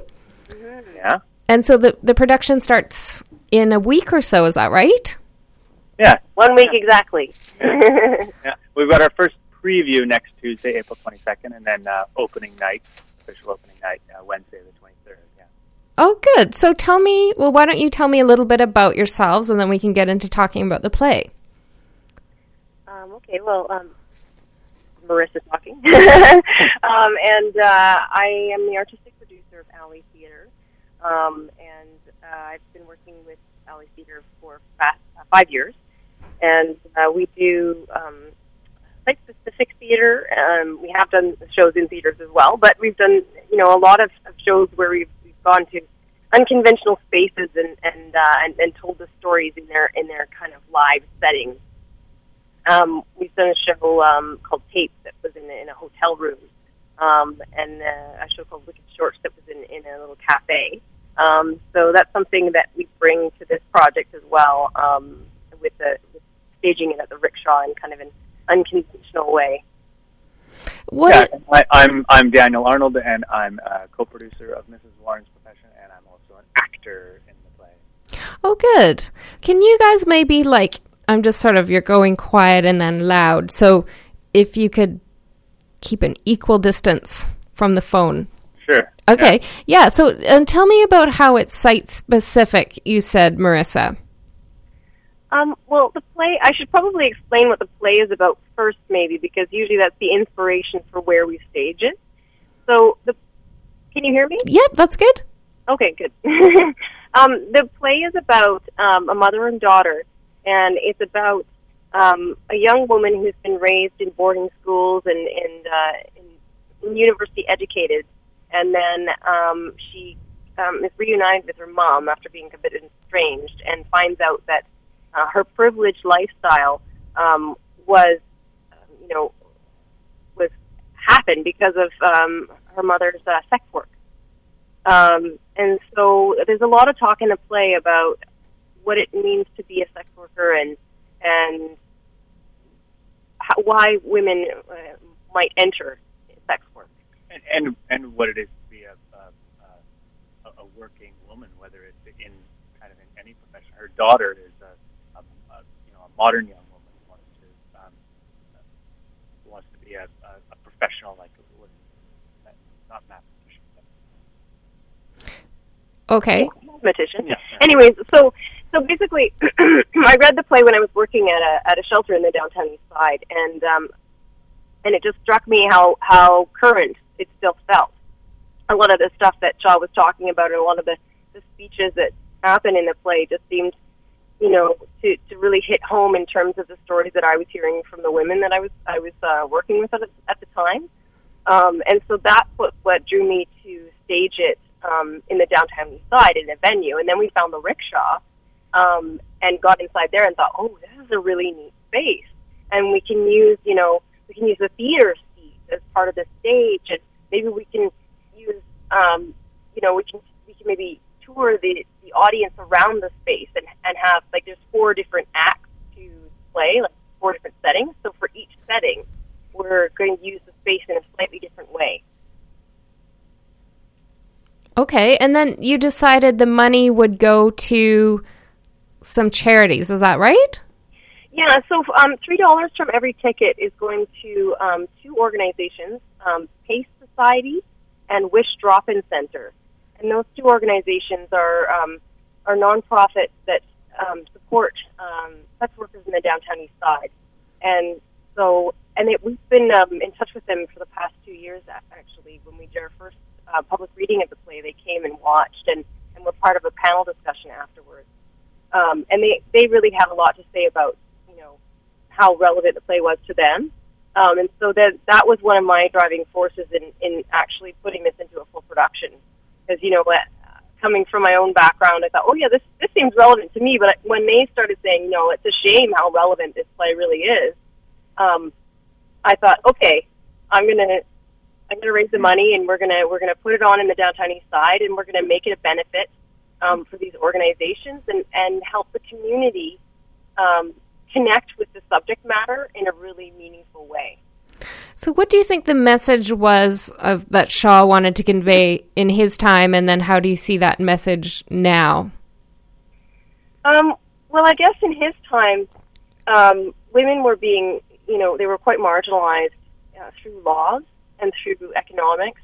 Yeah. And so the, the production starts in a week or so, is that right? Yeah. One week yeah. exactly. Yeah. Yeah. We've got our first preview next Tuesday, April twenty-second, and then uh, opening night, official opening night, uh, Wednesday the twenty-third, yeah. Oh, good. So tell me, well, why don't you tell me a little bit about yourselves, and then we can get into talking about the play. Um, okay, well, um, Marissa's talking. um, and uh, I am the artistic producer of Alley Theater, um, and uh, I've been working with Alley Theater for past, uh, five years, and uh, we do... Um, site-specific theater. Um, we have done shows in theaters as well, but we've done, you know, a lot of, of shows where we've, we've gone to unconventional spaces and and, uh, and and told the stories in their in their kind of live settings. Um, we've done a show um, called Tape that was in, in a hotel room, um, and uh, a show called Wicked Shorts that was in, in a little cafe. Um, so that's something that we bring to this project as well, um, with the with staging it at the Rickshaw and kind of in unconventional way. What? Yeah, I, I'm I'm Daniel Arnold, and I'm a co-producer of Missus Warren's Profession, and I'm also an actor in the play. Oh, good. Can you guys maybe, like, I'm just sort of, you're going quiet and then loud, so if you could keep an equal distance from the phone. Sure. Okay. Yeah, yeah so and tell me about how it's site-specific, you said, Marissa. Um, well, the play, I should probably explain what the play is about first, maybe, because usually that's the inspiration for where we stage it. So, the, can you hear me? Yep, that's good. Okay, good. um, the play is about um, a mother and daughter, and it's about um, a young woman who's been raised in boarding schools and, and, uh, and university educated, and then um, she um, is reunited with her mom after being a bit estranged and finds out that Uh, her privileged lifestyle um, was, uh, you know, was happened because of um, her mother's uh, sex work. Um, and so there's a lot of talk in the play about what it means to be a sex worker and and how, why women uh, might enter sex work. And, and and what it is to be a a, a working woman, whether it's in kind of in any profession. Her daughter is modern young woman wants to um, uh, wants to be a, a, a professional, like not mathematician. But... Okay, mathematician. Yeah. Anyways, so so basically, I read the play when I was working at a at a shelter in the downtown east side, and um, and it just struck me how how current it still felt. A lot of the stuff that Shaw was talking about, and a lot of the, the speeches that happened in the play, just seemed, you know, to, to really hit home in terms of the stories that I was hearing from the women that I was I was uh, working with at, at the time. Um, and so that's what, what drew me to stage it um, in the downtown east side in a venue. And then we found the Rickshaw um, and got inside there and thought, oh, this is a really neat space. And we can use, you know, we can use the theater seat as part of the stage. And maybe we can use, um, you know, we can, we can maybe tour the the audience around the space and, and have, like, there's four different acts to play, like four different settings. So for each setting, we're going to use the space in a slightly different way. Okay, and then you decided the money would go to some charities, is that right? Yeah, so um, three dollars from every ticket is going to um, two organizations, um, Pace Society and Wish Drop-In Center. And those two organizations are um, are nonprofits that um, support um, sex workers in the downtown east side. And so, and it, we've been um, in touch with them for the past two years, actually. When we did our first uh, public reading of the play, they came and watched and, and were part of a panel discussion afterwards. Um, and they, they really had a lot to say about, you know, how relevant the play was to them. Um, and so that that was one of my driving forces in, in actually putting this into a full production. Because, you know, coming from my own background, I thought, oh, yeah, this, this seems relevant to me. But when they started saying, no, it's a shame how relevant this play really is, um, I thought, okay, I'm going to I'm gonna raise the money and we're going to we're gonna put it on in the downtown east side and we're going to make it a benefit Um, for these organizations and, and help the community um, connect with the subject matter in a really meaningful way. So what do you think the message was of that Shaw wanted to convey in his time, and then how do you see that message now? Um, well, I guess in his time, um, women were being, you know, they were quite marginalized uh, through laws and through economics.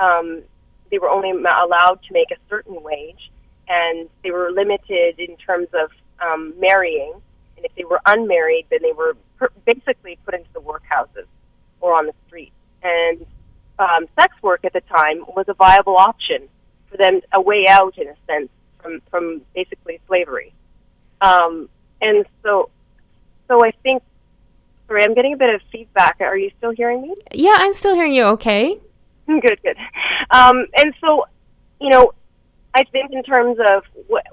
Um, they were only allowed to make a certain wage. And they were limited in terms of um, marrying. And if they were unmarried, then they were per- basically put into the workhouses or on the street. And um, sex work at the time was a viable option for them, a way out, in a sense, from, from basically slavery. Um, and so so I think, sorry, I'm getting a bit of feedback. Are you still hearing me? Yeah, I'm still hearing you okay. Good, good. Um, and so, you know, I think in terms of what,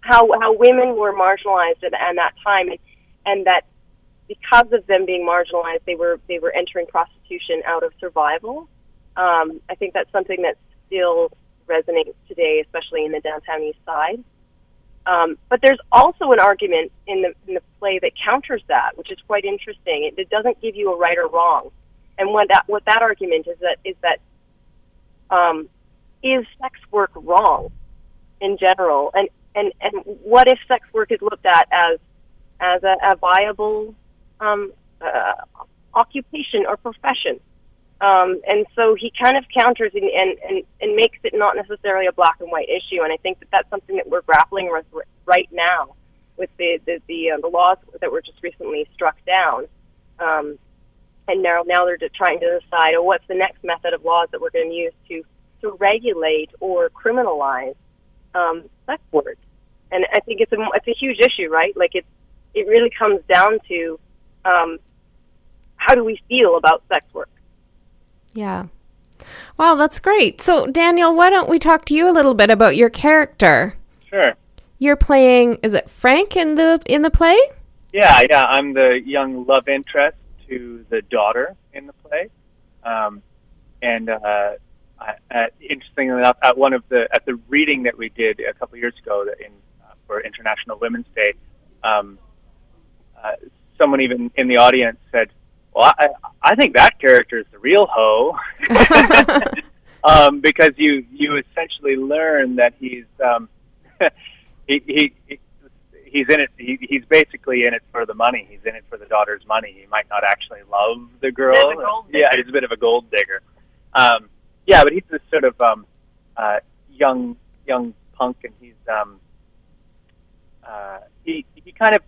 how how women were marginalized at, at that time, and, and that because of them being marginalized, they were they were entering prostitution out of survival. Um, I think that's something that still resonates today, especially in the downtown east side. Um, but there's also an argument in the in the play that counters that, which is quite interesting. It, it doesn't give you a right or wrong, and what that what that argument is that is that. Um, Is sex work wrong in general? And, and, and what if sex work is looked at as as a, a viable um, uh, occupation or profession? Um, and so he kind of counters and, and, and, and makes it not necessarily a black and white issue. And I think that that's something that we're grappling with right now with the the, the, uh, the laws that were just recently struck down. Um, and now, now they're trying to decide, oh, what's the next method of laws that we're going to use to to regulate or criminalize um, sex work. And I think it's a, it's a huge issue, right? Like, it, it really comes down to um, how do we feel about sex work? Yeah. Wow, that's great. So, Daniel, why don't we talk to you a little bit about your character? Sure. You're playing, is it Frank in the in the play? Yeah, yeah. I'm the young love interest to the daughter in the play. Um, and, uh, I, uh, interestingly enough, at one of the at the reading that we did a couple of years ago in, uh, for International Women's Day, um, uh, someone even in the audience said, "Well, I, I think that character is the real hoe," um, because you you essentially learn that he's um, he, he he's in it. He, he's basically in it for the money. He's in it for the daughter's money. He might not actually love the girl. Yeah, he's a bit of a gold digger. Um, Yeah, but he's this sort of um, uh, young, young punk, and he's um, uh, he he kind of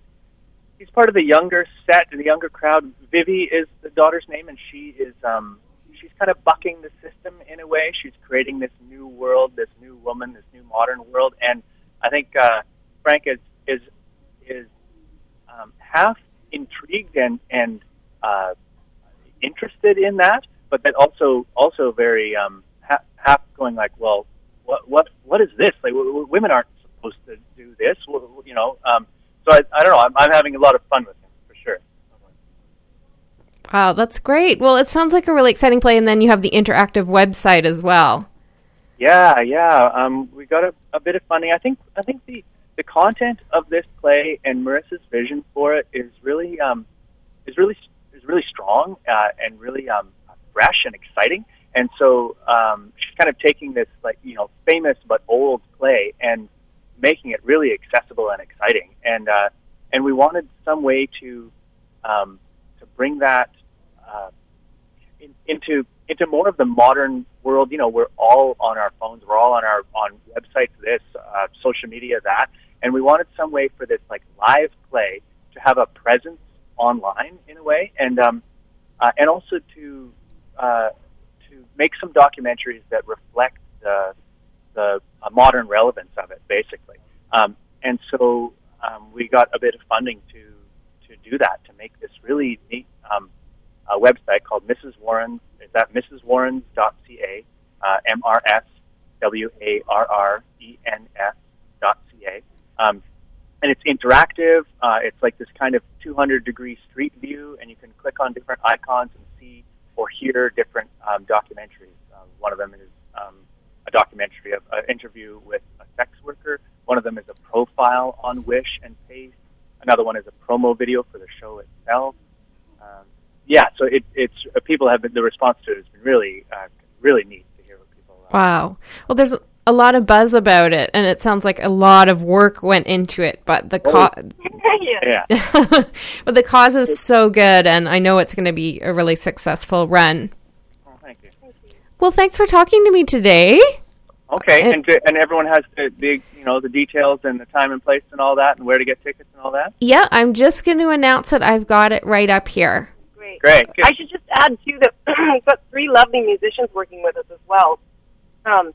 he's part of the younger set and the younger crowd. Vivi is the daughter's name, and she is um, she's kind of bucking the system in a way. She's creating this new world, this new woman, this new modern world, and I think uh, Frank is is is um, half intrigued and and uh, interested in that. But that also, also very um, half, half going like, well, what, what, what is this? Like, w- w- women aren't supposed to do this, w- you know. Um, so I, I don't know. I'm, I'm having a lot of fun with him for sure. Wow, that's great. Well, it sounds like a really exciting play, and then you have the interactive website as well. Yeah, yeah. Um, we got a, a bit of funding. I think, I think the, the content of this play and Marissa's vision for it is really, um, is really, is really strong uh, and really. Um, fresh and exciting, and so um, she's kind of taking this, like, you know, famous but old play and making it really accessible and exciting. And uh, and we wanted some way to um, to bring that uh, in, into into more of the modern world. You know, we're all on our phones, we're all on our on websites, this, uh, social media, that, and we wanted some way for this like live play to have a presence online in a way, and um, uh, and also to uh, to make some documentaries that reflect the the uh, modern relevance of it, basically. Um, and so um, we got a bit of funding to to do that, to make this really neat um, uh, website called Missus Warren. Is that Missus Warrens dot C A, uh, M R S W A R R E N S dot C A. Um, and it's interactive. Uh, it's like this kind of two hundred degree street view, and you can click on different icons and see or hear different um, documentaries. Uh, one of them is um, a documentary of an interview with a sex worker. One of them is a profile on Wish and Pace. Another one is a promo video for the show itself. Um, yeah, so it, it's uh, people have been, the response to it has been really, uh, really neat to hear what people. Uh, wow. Well, there's a lot of buzz about it, and it sounds like a lot of work went into it, but the co- yeah, but the cause is so good, and I know it's going to be a really successful run. Well, thanks for talking to me today. Okay, it, and to, and everyone has the, the you know the details and the time and place and all that, and where to get tickets and all that. Yeah, I'm just going to announce it. I've got it right up here. Great, great. Good. I should just add too that we've got three lovely musicians working with us as well: um,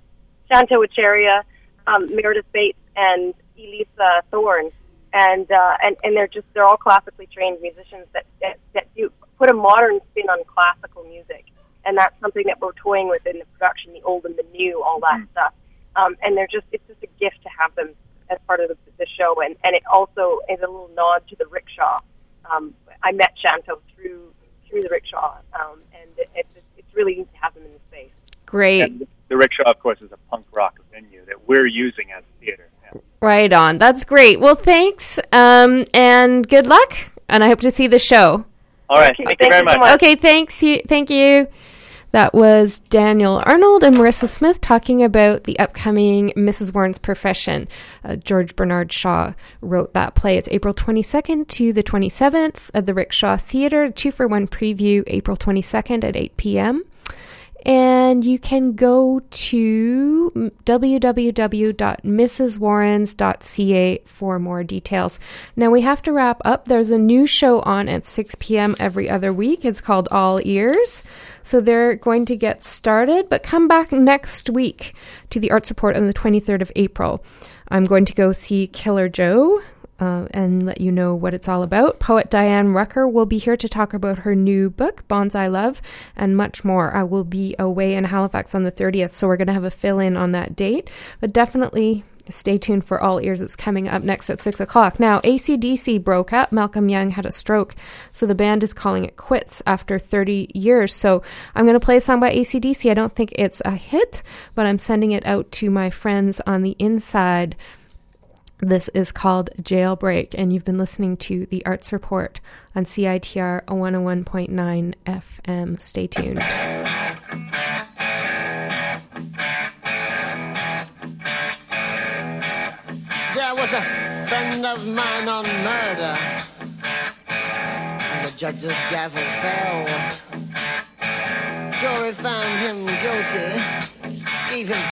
Shanta Wacharia, um, Meredith Bates, and Elisa Thorne. And uh, and and they're just they're all classically trained musicians that that, that do put a modern spin on classical music. And that's something that we're toying with in the production, the old and the new, all that mm. stuff. Um, and they're just, it's just a gift to have them as part of the, the show. And, and it also is a little nod to the rickshaw. Um, I met Shanto through through the rickshaw, um, and it, it's, just, it's really neat to have them in the space. Great. And the rickshaw, of course, is a punk rock venue that we're using as theater. Yeah. Right on. That's great. Well, thanks, um, and good luck. And I hope to see the show. All right. Okay, thank, thank you very much. much. Okay, thanks. You, thank you. That was Daniel Arnold and Marissa Smith talking about the upcoming Missus Warren's Profession. Uh, George Bernard Shaw wrote that play. It's April twenty-second to the twenty-seventh at the Rickshaw Theater. two for one preview, April twenty-second at eight p.m. And you can go to w w w dot missus warrens dot c a for more details. Now we have to wrap up. There's a new show on at six p.m. every other week. It's called All Ears. So they're going to get started, but come back next week to the Arts Report on the twenty-third of April. I'm going to go see Killer Joe. Uh, and let you know what it's all about. Poet Diane Rucker will be here to talk about her new book, Bonsai Love, and much more. I will be away in Halifax on the thirtieth, so we're going to have a fill-in on that date. But definitely stay tuned for All Ears. It's coming up next at six o'clock. Now, A C D C broke up. Malcolm Young had a stroke, so the band is calling it quits after thirty years. So I'm going to play a song by A C D C. I don't think it's a hit, but I'm sending it out to my friends on the inside. This is called Jailbreak, and you've been listening to The Arts Report on C I T R one oh one point nine F M. Stay tuned. There was a friend of mine on murder, and the judge's gavel fell. Jury found him guilty, gave him